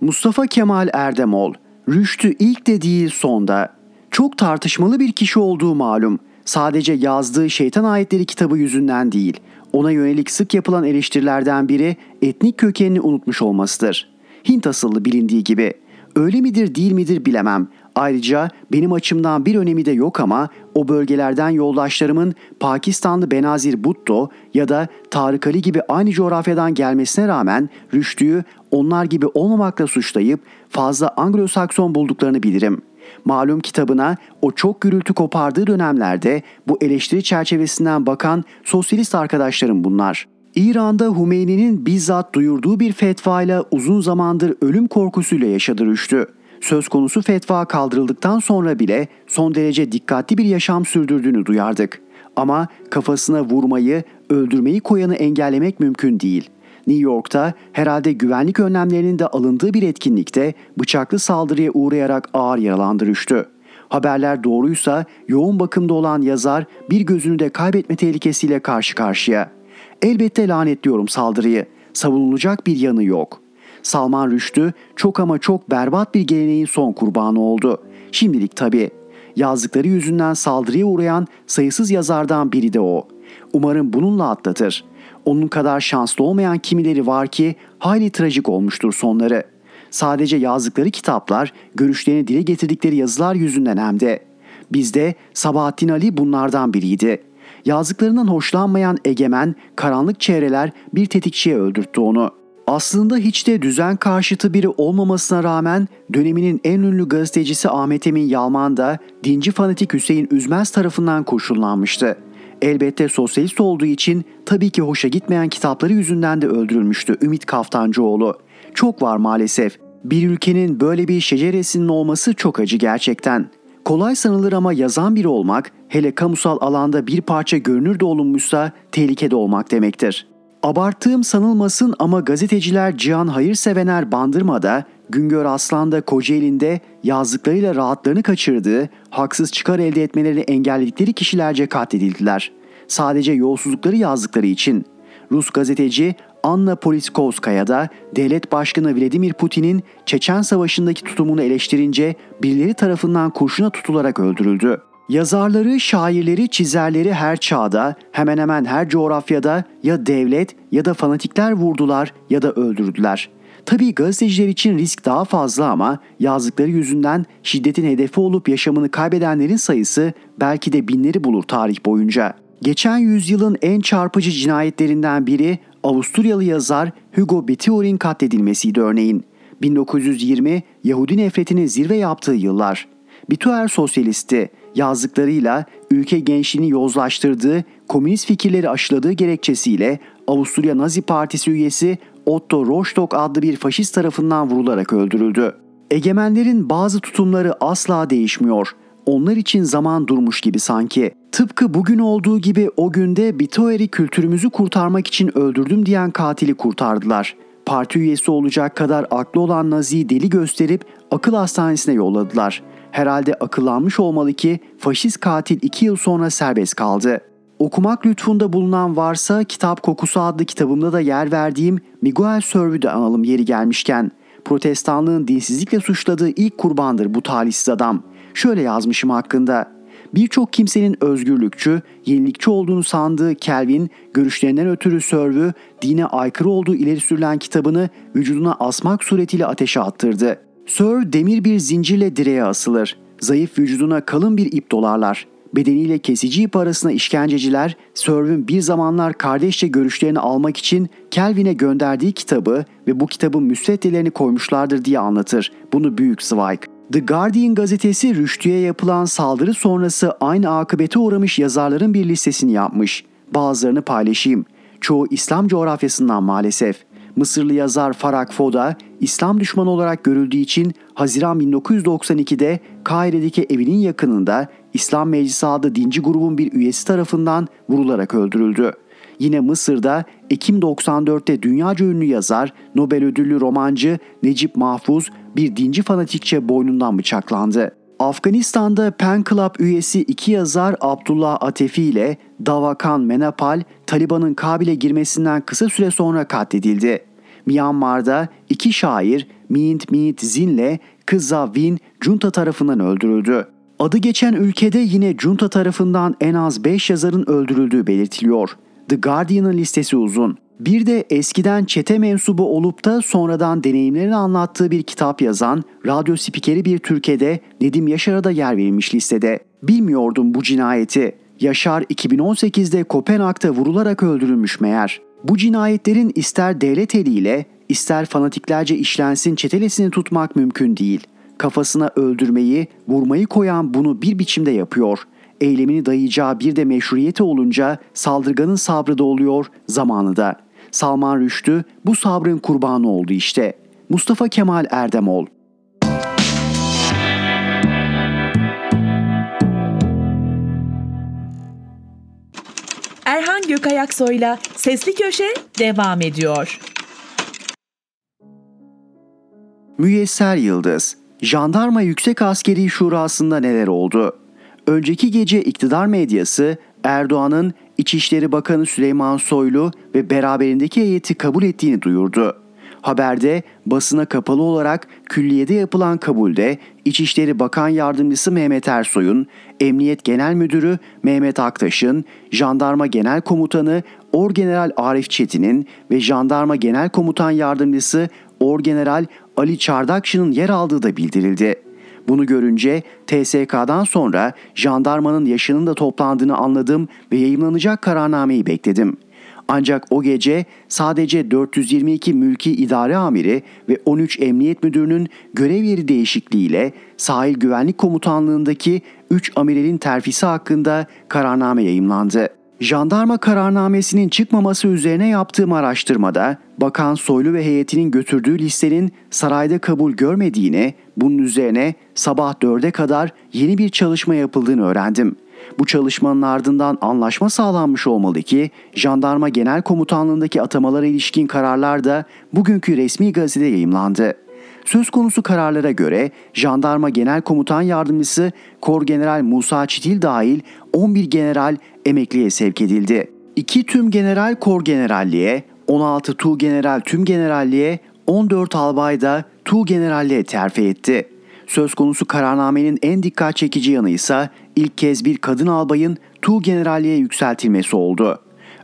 Mustafa Kemal Erdemol, rüştü ilk de değil sonda. Çok tartışmalı bir kişi olduğu malum. Sadece yazdığı Şeytan Ayetleri kitabı yüzünden değil, ona yönelik sık yapılan eleştirilerden biri etnik kökenini unutmuş olmasıdır. Hint asıllı bilindiği gibi. Öyle midir değil midir bilemem. Ayrıca benim açımdan bir önemi de yok ama o bölgelerden yoldaşlarımın Pakistanlı Benazir Bhutto ya da Tarık Ali gibi aynı coğrafyadan gelmesine rağmen Rüştü'yü onlar gibi olmamakla suçlayıp fazla Anglo-Sakson bulduklarını bilirim. Malum kitabına o çok gürültü kopardığı dönemlerde bu eleştiri çerçevesinden bakan sosyalist arkadaşlarım bunlar. İran'da Hümeyni'nin bizzat duyurduğu bir fetvayla uzun zamandır ölüm korkusuyla yaşadı Rüştü. Söz konusu fetva kaldırıldıktan sonra bile son derece dikkatli bir yaşam sürdürdüğünü duyardık. Ama kafasına vurmayı, öldürmeyi koyanı engellemek mümkün değil. New York'ta herhalde güvenlik önlemlerinin de alındığı bir etkinlikte bıçaklı saldırıya uğrayarak ağır yaralandı Rüştü. Haberler doğruysa yoğun bakımda olan yazar bir gözünü de kaybetme tehlikesiyle karşı karşıya. Elbette lanetliyorum saldırıyı. Savunulacak bir yanı yok. Salman Rüştü çok ama çok berbat bir geleneğin son kurbanı oldu. Şimdilik tabii. Yazdıkları yüzünden saldırıya uğrayan sayısız yazardan biri de o. Umarım bununla atlatır. Onun kadar şanslı olmayan kimileri var ki hayli trajik olmuştur sonları. Sadece yazdıkları kitaplar, görüşlerini dile getirdikleri yazılar yüzünden hem de. Bizde Sabahattin Ali bunlardan biriydi. Yazdıklarından hoşlanmayan egemen, karanlık çevreler bir tetikçiye öldürttü onu. Aslında hiç de düzen karşıtı biri olmamasına rağmen döneminin en ünlü gazetecisi Ahmet Emin Yalman da dinci fanatik Hüseyin Üzmez tarafından kurşunlanmıştı. Elbette sosyalist olduğu için tabii ki hoşa gitmeyen kitapları yüzünden de öldürülmüştü Ümit Kaftancıoğlu. Çok var maalesef. Bir ülkenin böyle bir şeceresinin olması çok acı gerçekten. Kolay sanılır ama yazan biri olmak, hele kamusal alanda bir parça görünür de olunmuşsa tehlikede olmak demektir. Abarttığım sanılmasın ama gazeteciler Cihan Hayırsevener Bandırma'da, Güngör Aslan'da Kocaeli'nde yazdıklarıyla rahatlarını kaçırdığı, haksız çıkar elde etmelerini engelledikleri kişilerce katledildiler. Sadece yolsuzlukları yazdıkları için. Rus gazeteci Anna Politkovskaya da devlet başkanı Vladimir Putin'in Çeçen Savaşı'ndaki tutumunu eleştirince birileri tarafından kurşuna tutularak öldürüldü. Yazarları, şairleri, çizerleri her çağda, hemen hemen her coğrafyada ya devlet ya da fanatikler vurdular ya da öldürdüler. Tabii gazeteciler için risk daha fazla ama yazdıkları yüzünden şiddetin hedefi olup yaşamını kaybedenlerin sayısı belki de binleri bulur tarih boyunca. Geçen yüzyılın en çarpıcı cinayetlerinden biri Avusturyalı yazar Hugo Bettiol'in katledilmesiydi örneğin. 1920 Yahudi nefretini zirve yaptığı yıllar. Bettiol sosyalisti, yazdıklarıyla ülke gençliğini yozlaştırdığı, komünist fikirleri aşıladığı gerekçesiyle Avusturya Nazi Partisi üyesi Otto Rostock adlı bir faşist tarafından vurularak öldürüldü. Egemenlerin bazı tutumları asla değişmiyor. Onlar için zaman durmuş gibi sanki. Tıpkı bugün olduğu gibi o günde Bettiol'i kültürümüzü kurtarmak için öldürdüm diyen katili kurtardılar. Parti üyesi olacak kadar aklı olan Nazi'yi deli gösterip akıl hastanesine yolladılar. Herhalde akıllanmış olmalı ki faşist katil 2 yıl sonra serbest kaldı. Okumak lütfunda bulunan varsa Kitap Kokusu adlı kitabımda da yer verdiğim Miguel Serv'ü de analım yeri gelmişken. Protestanlığın dinsizlikle suçladığı ilk kurbandır bu talihsiz adam. Şöyle yazmışım hakkında. Birçok kimsenin özgürlükçü, yenilikçi olduğunu sandığı Calvin, görüşlerinden ötürü Serv'ü dine aykırı olduğu ileri sürülen kitabını vücuduna asmak suretiyle ateşe attırdı. Serv demir bir zincirle direğe asılır. Zayıf vücuduna kalın bir ip dolarlar. Bedeniyle kesici ip arasına işkenceciler, Serv'ün bir zamanlar kardeşçe görüşlerini almak için Calvin'e gönderdiği kitabı ve bu kitabın müsveddelerini koymuşlardır diye anlatır. Bunu Büyük Zweig. The Guardian gazetesi Rüştü'ye yapılan saldırı sonrası aynı akıbete uğramış yazarların bir listesini yapmış. Bazılarını paylaşayım. Çoğu İslam coğrafyasından maalesef. Mısırlı yazar Farag Foda, İslam düşmanı olarak görüldüğü için Haziran 1992'de Kahire'deki evinin yakınında İslam Meclisi adlı dinci grubun bir üyesi tarafından vurularak öldürüldü. Yine Mısır'da Ekim 94'te dünyaca ünlü yazar, Nobel ödüllü romancı Necip Mahfuz bir dinci fanatikçe boynundan bıçaklandı. Afganistan'da Pen Club üyesi iki yazar Abdullah Atefi ile Davakan Menapal, Taliban'ın Kabil'e girmesinden kısa süre sonra katledildi. Myanmar'da iki şair Mint Mint Zin ile Kızza Win junta tarafından öldürüldü. Adı geçen ülkede yine junta tarafından en az 5 yazarın öldürüldüğü belirtiliyor. The Guardian'ın listesi uzun. Bir de eskiden çete mensubu olup da sonradan deneyimlerini anlattığı bir kitap yazan radyo spikeri bir Türkiye'de Nedim Yaşar'a da yer verilmiş listede. Bilmiyordum bu cinayeti. Yaşar 2018'de Kopenhag'da vurularak öldürülmüş meğer. Bu cinayetlerin ister devlet eliyle ister fanatiklerce işlensin çetelesini tutmak mümkün değil. Kafasına öldürmeyi, vurmayı koyan bunu bir biçimde yapıyor. Eylemini dayayacağı bir de meşruiyeti olunca saldırganın sabrı da oluyor, zamanı da. Salman Rüştü bu sabrın kurbanı oldu işte. Mustafa Kemal Erdemol. Erhan Gökayaksoy'la Sesli Köşe devam ediyor. Müyesser Yıldız, Jandarma Yüksek Askeri Şurası'nda neler oldu? Önceki gece iktidar medyası Erdoğan'ın İçişleri Bakanı Süleyman Soylu ve beraberindeki heyeti kabul ettiğini duyurdu. Haberde basına kapalı olarak külliyede yapılan kabulde İçişleri Bakan Yardımcısı Mehmet Ersoy'un, Emniyet Genel Müdürü Mehmet Aktaş'ın, Jandarma Genel Komutanı Orgeneral Arif Çetin'in ve Jandarma Genel Komutan Yardımcısı Orgeneral Ali Çardakçı'nın yer aldığı da bildirildi. Bunu görünce TSK'dan sonra jandarmanın yaşının da toplandığını anladım ve yayımlanacak kararnameyi bekledim. Ancak o gece sadece 422 mülki idare amiri ve 13 emniyet müdürünün görev yeri değişikliğiyle sahil güvenlik komutanlığındaki 3 amiralin terfisi hakkında kararname yayımlandı. Jandarma kararnamesinin çıkmaması üzerine yaptığım araştırmada Bakan Soylu ve heyetinin götürdüğü listenin sarayda kabul görmediğini, bunun üzerine sabah 4'e kadar yeni bir çalışma yapıldığını öğrendim. Bu çalışmanın ardından anlaşma sağlanmış olmalı ki Jandarma Genel Komutanlığındaki atamalara ilişkin kararlar da bugünkü resmi gazetede yayımlandı. Söz konusu kararlara göre Jandarma Genel Komutan Yardımcısı Kor General Musa Çitil dahil 11 general emekliye sevk edildi. 2 Tüm General Kor Generalliğe, 16 Tuğgeneral Tüm Generalliğe, 14 albay da Tuğgeneralliğe terfi etti. Söz konusu kararnamenin en dikkat çekici yanı ise ilk kez bir kadın albayın Tuğgeneralliğe yükseltilmesi oldu.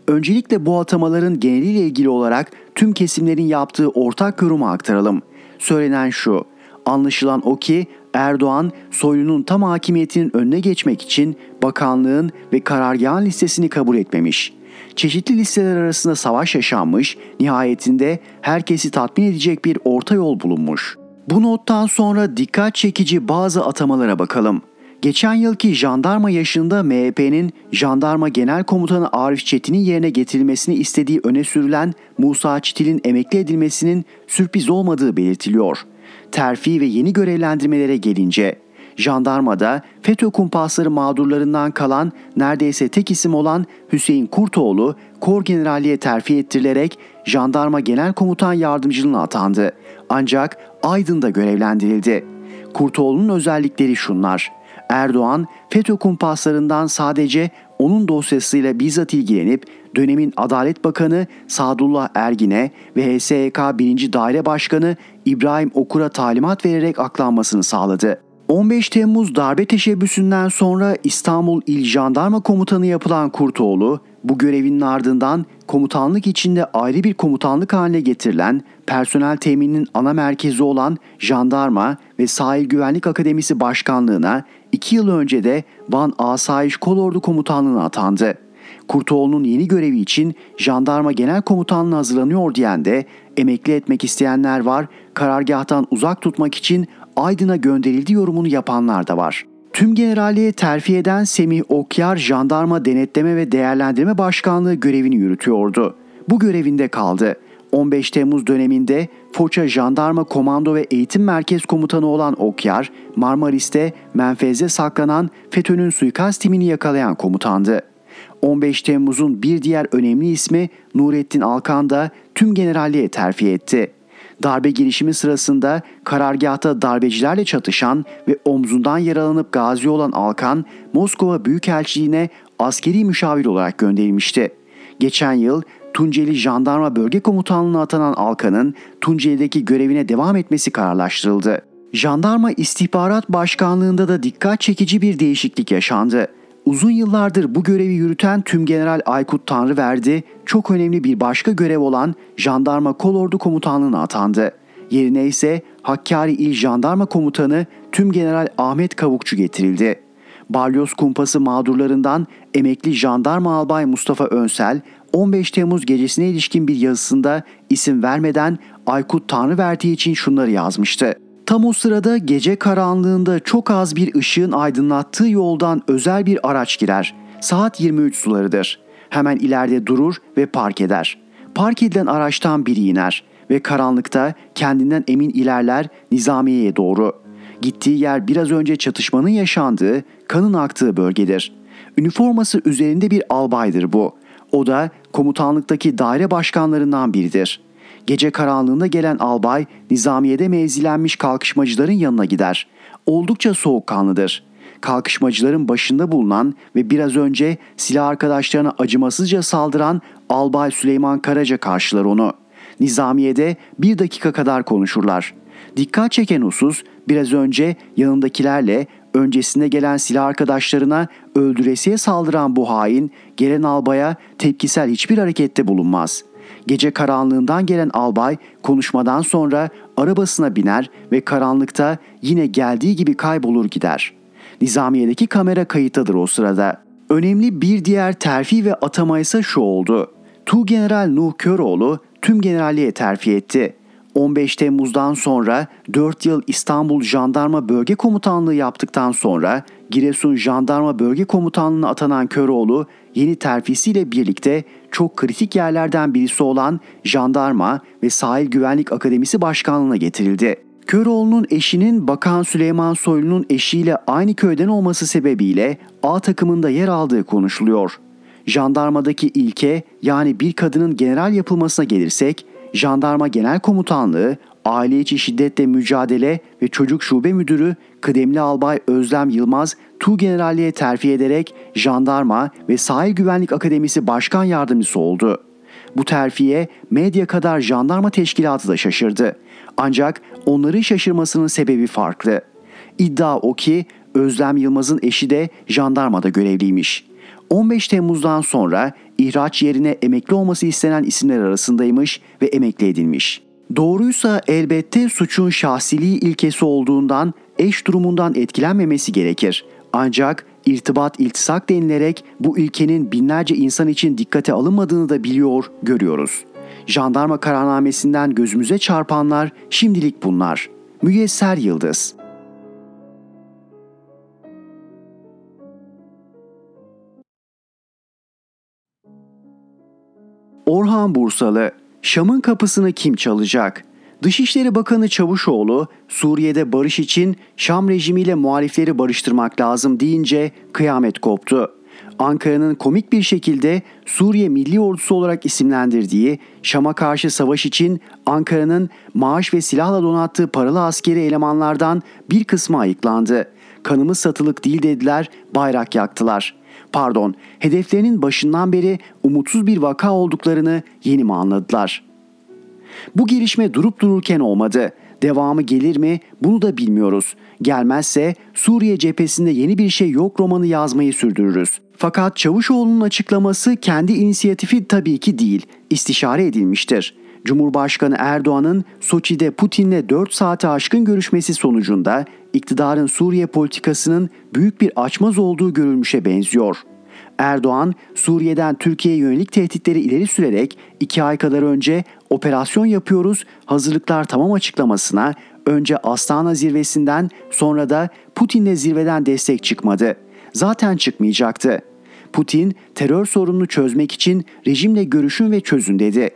Öncelikle bu atamaların geneliyle ilgili olarak tüm kesimlerin yaptığı ortak yorumu aktaralım. Söylenen şu, anlaşılan o ki Erdoğan, Soylu'nun tam hakimiyetinin önüne geçmek için bakanlığın ve karargahın listesini kabul etmemiş. Çeşitli listeler arasında savaş yaşanmış, nihayetinde herkesi tatmin edecek bir orta yol bulunmuş. Bu nottan sonra dikkat çekici bazı atamalara bakalım. Geçen yılki jandarma yaşında MHP'nin Jandarma Genel Komutanı Arif Çetin'in yerine getirilmesini istediği öne sürülen Musa Çitil'in emekli edilmesinin sürpriz olmadığı belirtiliyor. Terfi ve yeni görevlendirmelere gelince, jandarmada FETÖ kumpasları mağdurlarından kalan neredeyse tek isim olan Hüseyin Kurtoğlu, Kor Generalliğe terfi ettirilerek Jandarma Genel Komutan Yardımcılığına atandı. Ancak Aydın'da görevlendirildi. Kurtoğlu'nun özellikleri şunlar. Erdoğan, FETÖ kumpaslarından sadece onun dosyasıyla bizzat ilgilenip dönemin Adalet Bakanı Sadullah Ergin'e ve HSYK 1. Daire Başkanı İbrahim Okur'a talimat vererek aklanmasını sağladı. 15 Temmuz darbe teşebbüsünden sonra İstanbul İl Jandarma Komutanı yapılan Kurtoğlu, bu görevinin ardından komutanlık içinde ayrı bir komutanlık haline getirilen personel temininin ana merkezi olan Jandarma ve Sahil Güvenlik Akademisi Başkanlığı'na 2 yıl önce de Van Asayiş Kolordu Komutanlığı'na atandı. Kurtoğlu'nun yeni görevi için Jandarma Genel Komutanlığı hazırlanıyor diyen de emekli etmek isteyenler var, karargâhtan uzak tutmak için Aydın'a gönderildi yorumunu yapanlar da var. Tüm generalliğe terfi eden Semih Okyar, Jandarma Denetleme ve Değerlendirme Başkanlığı görevini yürütüyordu. Bu görevinde kaldı. 15 Temmuz döneminde Foça Jandarma Komando ve Eğitim Merkez Komutanı olan Okyar, Marmaris'te menfezde saklanan FETÖ'nün suikast timini yakalayan komutandı. 15 Temmuz'un bir diğer önemli ismi Nurettin Alkan da tüm generalliğe terfi etti. Darbe girişimi sırasında karargâhta darbecilerle çatışan ve omzundan yaralanıp gazi olan Alkan, Moskova Büyükelçiliğine askeri müşavir olarak gönderilmişti. Geçen yıl Tunceli Jandarma Bölge Komutanlığı'na atanan Alkan'ın Tunceli'deki görevine devam etmesi kararlaştırıldı. Jandarma İstihbarat Başkanlığı'nda da dikkat çekici bir değişiklik yaşandı. Uzun yıllardır bu görevi yürüten Tümgeneral Aykut Tanrıverdi, çok önemli bir başka görev olan Jandarma Kolordu Komutanlığı'na atandı. Yerine ise Hakkari İl Jandarma Komutanı Tümgeneral Ahmet Kavukçu getirildi. Balyoz kumpası mağdurlarından emekli Jandarma Albay Mustafa Önsel, 15 Temmuz gecesine ilişkin bir yazısında isim vermeden Aykut Tanrıverdi için şunları yazmıştı. Tam o sırada gece karanlığında çok az bir ışığın aydınlattığı yoldan özel bir araç girer. Saat 23 sularıdır. Hemen ileride durur ve park eder. Park edilen araçtan biri iner ve karanlıkta kendinden emin ilerler Nizamiye'ye doğru. Gittiği yer biraz önce çatışmanın yaşandığı, kanın aktığı bölgedir. Üniforması üzerinde bir albaydır bu. O da komutanlıktaki daire başkanlarından biridir. Gece karanlığında gelen albay Nizamiye'de mevzilenmiş kalkışmacıların yanına gider. Oldukça soğukkanlıdır. Kalkışmacıların başında bulunan ve biraz önce silah arkadaşlarına acımasızca saldıran Albay Süleyman Karaca karşılar onu. Nizamiye'de bir dakika kadar konuşurlar. Dikkat çeken husus biraz önce yanındakilerle öncesinde gelen silah arkadaşlarına öldüresiye saldıran bu hain gelen albaya tepkisel hiçbir harekette bulunmaz. Gece karanlığından gelen albay konuşmadan sonra arabasına biner ve karanlıkta yine geldiği gibi kaybolur gider. Nizamiye'deki kamera kayıttadır o sırada. Önemli bir diğer terfi ve atama ise şu oldu. Tuğgeneral Nuh Köroğlu tüm generalliğe terfi etti. 15 Temmuz'dan sonra 4 yıl İstanbul Jandarma Bölge Komutanlığı yaptıktan sonra Giresun Jandarma Bölge Komutanlığı'na atanan Köroğlu yeni terfisiyle birlikte çok kritik yerlerden birisi olan Jandarma ve Sahil Güvenlik Akademisi Başkanlığı'na getirildi. Köroğlu'nun eşinin Bakan Süleyman Soylu'nun eşiyle aynı köyden olması sebebiyle A takımında yer aldığı konuşuluyor. Jandarmadaki ilke, yani bir kadının general yapılmasına gelirsek, Jandarma Genel Komutanlığı, Aile İçi Şiddetle Mücadele ve Çocuk Şube Müdürü Kıdemli Albay Özlem Yılmaz Tuğgeneralliğe terfi ederek Jandarma ve Sahil Güvenlik Akademisi Başkan Yardımcısı oldu. Bu terfiye medya kadar jandarma teşkilatı da şaşırdı. Ancak onların şaşırmasının sebebi farklı. İddia o ki Özlem Yılmaz'ın eşi de jandarmada görevliymiş. 15 Temmuz'dan sonra ihraç yerine emekli olması istenen isimler arasındaymış ve emekli edilmiş. Doğruysa elbette suçun şahsiliği ilkesi olduğundan eş durumundan etkilenmemesi gerekir. Ancak irtibat iltisak denilerek bu ilkenin binlerce insan için dikkate alınmadığını da biliyor, görüyoruz. Jandarma kararnamesinden gözümüze çarpanlar şimdilik bunlar. Müyesser Yıldız. Orhan Bursalı, Şam'ın kapısını kim çalacak? Dışişleri Bakanı Çavuşoğlu, Suriye'de barış için Şam rejimiyle muhalifleri barıştırmak lazım deyince kıyamet koptu. Ankara'nın komik bir şekilde Suriye Milli Ordusu olarak isimlendirdiği, Şam'a karşı savaş için Ankara'nın maaş ve silahla donattığı paralı askeri elemanlardan bir kısmı ayıklandı. Kanımız satılık değil dediler, bayrak yaktılar. Pardon, hedeflerinin başından beri umutsuz bir vaka olduklarını yeni mi anladılar? Bu gelişme durup dururken olmadı. Devamı gelir mi? Bunu da bilmiyoruz. Gelmezse Suriye cephesinde yeni bir şey yok romanı yazmayı sürdürürüz. Fakat Çavuşoğlu'nun açıklaması kendi inisiyatifi tabii ki değil, istişare edilmiştir. Cumhurbaşkanı Erdoğan'ın Soçi'de Putin'le 4 saate aşkın görüşmesi sonucunda iktidarın Suriye politikasının büyük bir açmaz olduğu görülmüşe benziyor. Erdoğan, Suriye'den Türkiye'ye yönelik tehditleri ileri sürerek 2 ay kadar önce operasyon yapıyoruz, hazırlıklar tamam açıklamasına önce Astana zirvesinden sonra da Putin'le zirveden destek çıkmadı. Zaten çıkmayacaktı. Putin, terör sorununu çözmek için rejimle görüşün ve çözün dedi.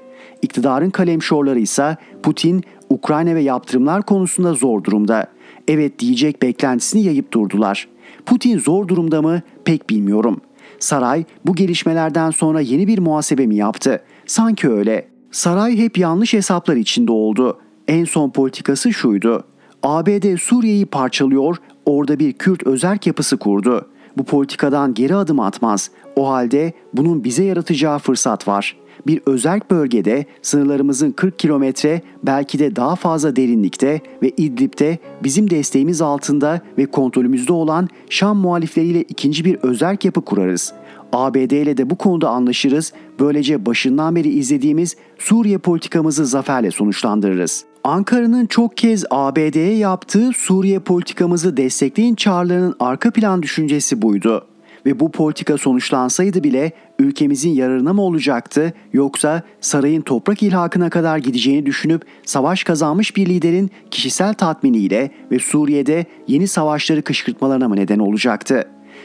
İktidarın kalemşorları ise Putin, Ukrayna ve yaptırımlar konusunda zor durumda. Evet diyecek beklentisini yayıp durdular. Putin zor durumda mı? Pek bilmiyorum. Saray bu gelişmelerden sonra yeni bir muhasebe mi yaptı? Sanki öyle. Saray hep yanlış hesaplar içinde oldu. En son politikası şuydu. ABD Suriye'yi parçalıyor, orada bir Kürt özerk yapısı kurdu. Bu politikadan geri adım atmaz. O halde bunun bize yaratacağı fırsat var. Bir özerk bölgede sınırlarımızın 40 kilometre belki de daha fazla derinlikte ve İdlib'de bizim desteğimiz altında ve kontrolümüzde olan Şam muhalifleriyle ikinci bir özerk yapı kurarız. ABD ile de bu konuda anlaşırız. Böylece başından beri izlediğimiz Suriye politikamızı zaferle sonuçlandırırız. Ankara'nın çok kez ABD'ye yaptığı Suriye politikamızı destekleyin çağrılarının arka plan düşüncesi buydu. Ve bu politika sonuçlansaydı bile ülkemizin yararına mı olacaktı yoksa sarayın toprak ilhakına kadar gideceğini düşünüp savaş kazanmış bir liderin kişisel tatminiyle ve Suriye'de yeni savaşları kışkırtmalarına mı neden olacaktı?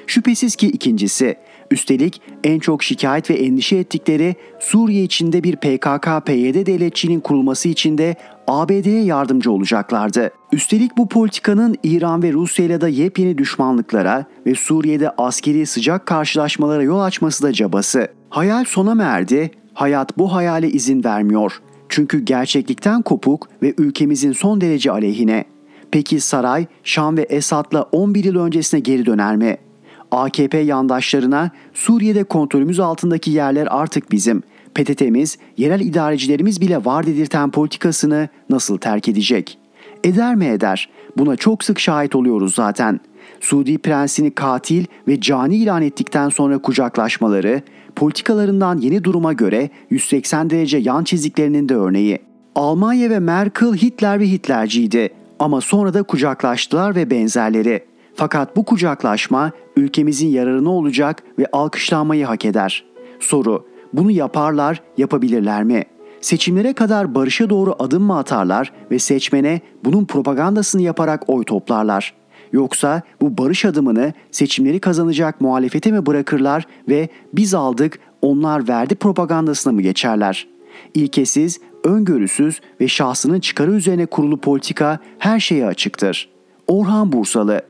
Şüphesiz ki ikincisi. Üstelik en çok şikayet ve endişe ettikleri Suriye içinde bir PKK-PYD devletçiliğinin kurulması için de ABD'ye yardımcı olacaklardı. Üstelik bu politikanın İran ve Rusya'yla da yepyeni düşmanlıklara ve Suriye'de askeri sıcak karşılaşmalara yol açması da cabası. Hayal sona mı erdi? Hayat bu hayale izin vermiyor. Çünkü gerçeklikten kopuk ve ülkemizin son derece aleyhine. Peki saray Şam ve Esad'la 11 yıl öncesine geri döner mi? AKP yandaşlarına Suriye'de kontrolümüz altındaki yerler artık bizim, PTT'miz, yerel idarecilerimiz bile var dedirten politikasını nasıl terk edecek? Eder mi eder? Buna çok sık şahit oluyoruz zaten. Suudi prensini katil ve cani ilan ettikten sonra kucaklaşmaları, politikalarından yeni duruma göre 180 derece yan çiziklerinin de örneği. Almanya ve Merkel Hitler ve Hitlerciydi ama sonra da kucaklaştılar ve benzerleri. Fakat bu kucaklaşma ülkemizin yararına olacak ve alkışlanmayı hak eder. Soru, bunu yaparlar, yapabilirler mi? seçimlere kadar barışa doğru adım mı atarlar ve seçmene bunun propagandasını yaparak oy toplarlar? Yoksa bu barış adımını seçimleri kazanacak muhalefete mi bırakırlar ve biz aldık, onlar verdi propagandasına mı geçerler? İlkesiz, öngörüsüz ve şahsının çıkarı üzerine kurulu politika her şeye açıktır. Orhan Bursalı.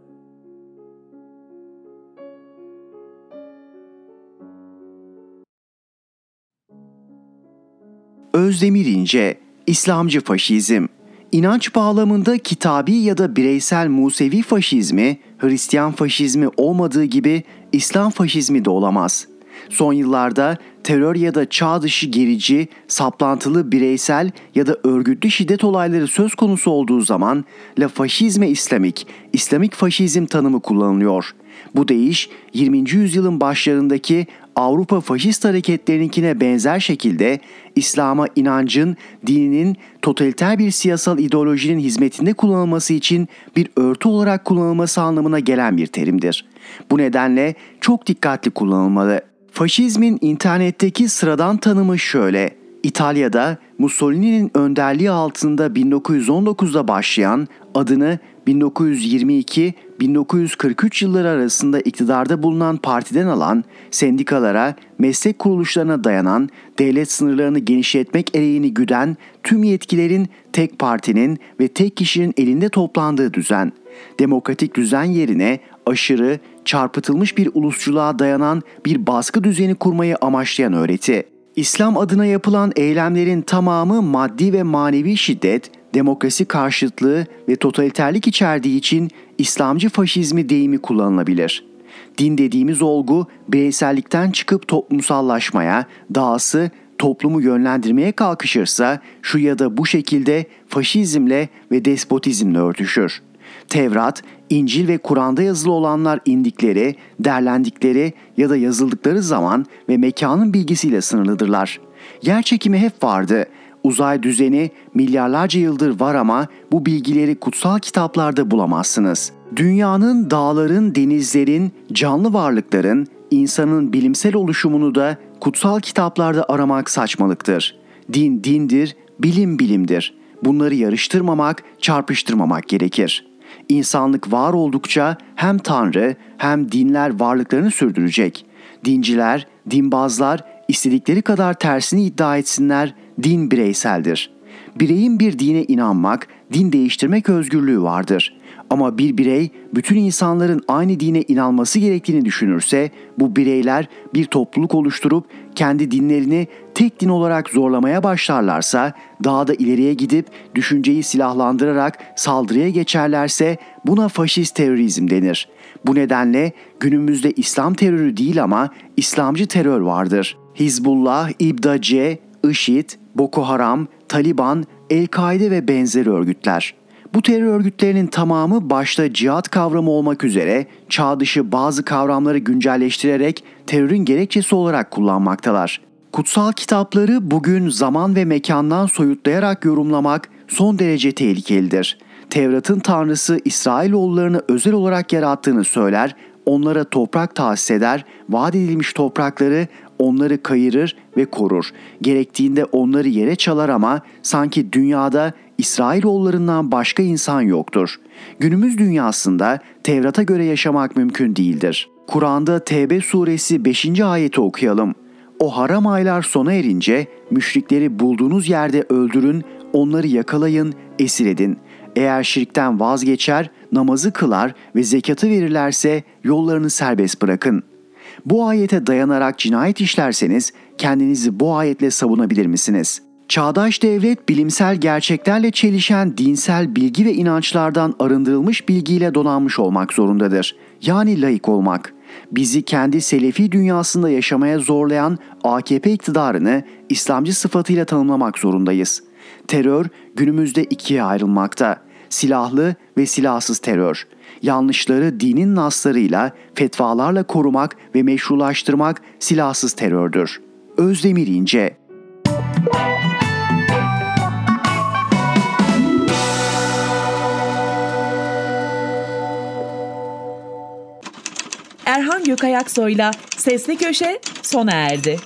Özdemir İnce, İslamcı faşizm. İnanç bağlamında kitabi ya da bireysel Musevi faşizmi, Hristiyan faşizmi olmadığı gibi İslam faşizmi de olamaz. Son yıllarda terör ya da çağ dışı gerici, saplantılı bireysel ya da örgütlü şiddet olayları söz konusu olduğu zaman la faşizme islamik, İslamik faşizm tanımı kullanılıyor. Bu deyiş 20. yüzyılın başlarındaki Avrupa faşist hareketlerininkine benzer şekilde İslam'a inancın, dininin totaliter bir siyasal ideolojinin hizmetinde kullanılması için bir örtü olarak kullanılması anlamına gelen bir terimdir. Bu nedenle çok dikkatli kullanılmalı. Faşizmin internetteki sıradan tanımı şöyle: İtalya'da Mussolini'nin önderliği altında 1919'da başlayan, adını 1922-1943 yılları arasında iktidarda bulunan partiden alan, sendikalara, meslek kuruluşlarına dayanan, devlet sınırlarını genişletmek ereğini güden tüm yetkilerin tek partinin ve tek kişinin elinde toplandığı düzen, demokratik düzen yerine aşırı, çarpıtılmış bir ulusçuluğa dayanan bir baskı düzeni kurmayı amaçlayan öğreti. İslam adına yapılan eylemlerin tamamı maddi ve manevi şiddet, demokrasi karşıtlığı ve totaliterlik içerdiği için İslamcı faşizmi deyimi kullanılabilir. Din dediğimiz olgu bireysellikten çıkıp toplumsallaşmaya, dahası toplumu yönlendirmeye kalkışırsa şu ya da bu şekilde faşizmle ve despotizmle örtüşür. Tevrat, İncil ve Kur'an'da yazılı olanlar indikleri, derlendikleri ya da yazıldıkları zaman ve mekanın bilgisiyle sınırlıdırlar. Yerçekimi hep vardı. Uzay düzeni milyarlarca yıldır var ama bu bilgileri kutsal kitaplarda bulamazsınız. Dünyanın, dağların, denizlerin, canlı varlıkların, insanın bilimsel oluşumunu da kutsal kitaplarda aramak saçmalıktır. Din dindir, bilim bilimdir. Bunları yarıştırmamak, çarpıştırmamak gerekir. İnsanlık var oldukça hem Tanrı hem dinler varlıklarını sürdürecek. Dinciler, dinbazlar istedikleri kadar tersini iddia etsinler, din bireyseldir. Bireyin bir dine inanmak, din değiştirmek özgürlüğü vardır. Ama bir birey bütün insanların aynı dine inanması gerektiğini düşünürse bu bireyler bir topluluk oluşturup kendi dinlerini tek din olarak zorlamaya başlarlarsa, daha da ileriye gidip düşünceyi silahlandırarak saldırıya geçerlerse buna faşist terörizm denir. Bu nedenle günümüzde İslam terörü değil ama İslamcı terör vardır. Hizbullah, İbdace, IŞİD, Boko Haram, Taliban, El-Kaide ve benzeri örgütler. Bu terör örgütlerinin tamamı başta cihat kavramı olmak üzere çağ dışı bazı kavramları güncelleştirerek terörün gerekçesi olarak kullanmaktalar. Kutsal kitapları bugün zaman ve mekandan soyutlayarak yorumlamak son derece tehlikelidir. Tevrat'ın Tanrısı İsrailoğullarını özel olarak yarattığını söyler, onlara toprak tahsis eder, vaat edilmiş toprakları onları kayırır ve korur. Gerektiğinde onları yere çalar ama sanki dünyada İsrailoğullarından başka insan yoktur. Günümüz dünyasında Tevrat'a göre yaşamak mümkün değildir. Kur'an'da Tevbe suresi 5. ayeti okuyalım. O haram aylar sona erince müşrikleri bulduğunuz yerde öldürün, onları yakalayın, esir edin. Eğer şirkten vazgeçer, namazı kılar ve zekatı verirlerse yollarını serbest bırakın. Bu ayete dayanarak cinayet işlerseniz kendinizi bu ayetle savunabilir misiniz? Çağdaş devlet bilimsel gerçeklerle çelişen dinsel bilgi ve inançlardan arındırılmış bilgiyle donanmış olmak zorundadır. Yani laik olmak. Bizi kendi selefi dünyasında yaşamaya zorlayan AKP iktidarını İslamcı sıfatıyla tanımlamak zorundayız. Terör günümüzde ikiye ayrılmakta. Silahlı ve silahsız terör. Yanlışları dinin naslarıyla, fetvalarla korumak ve meşrulaştırmak silahsız terördür. Özdemir İnce. Erhan Gökayaksoy'la Sesli Köşe sona erdi.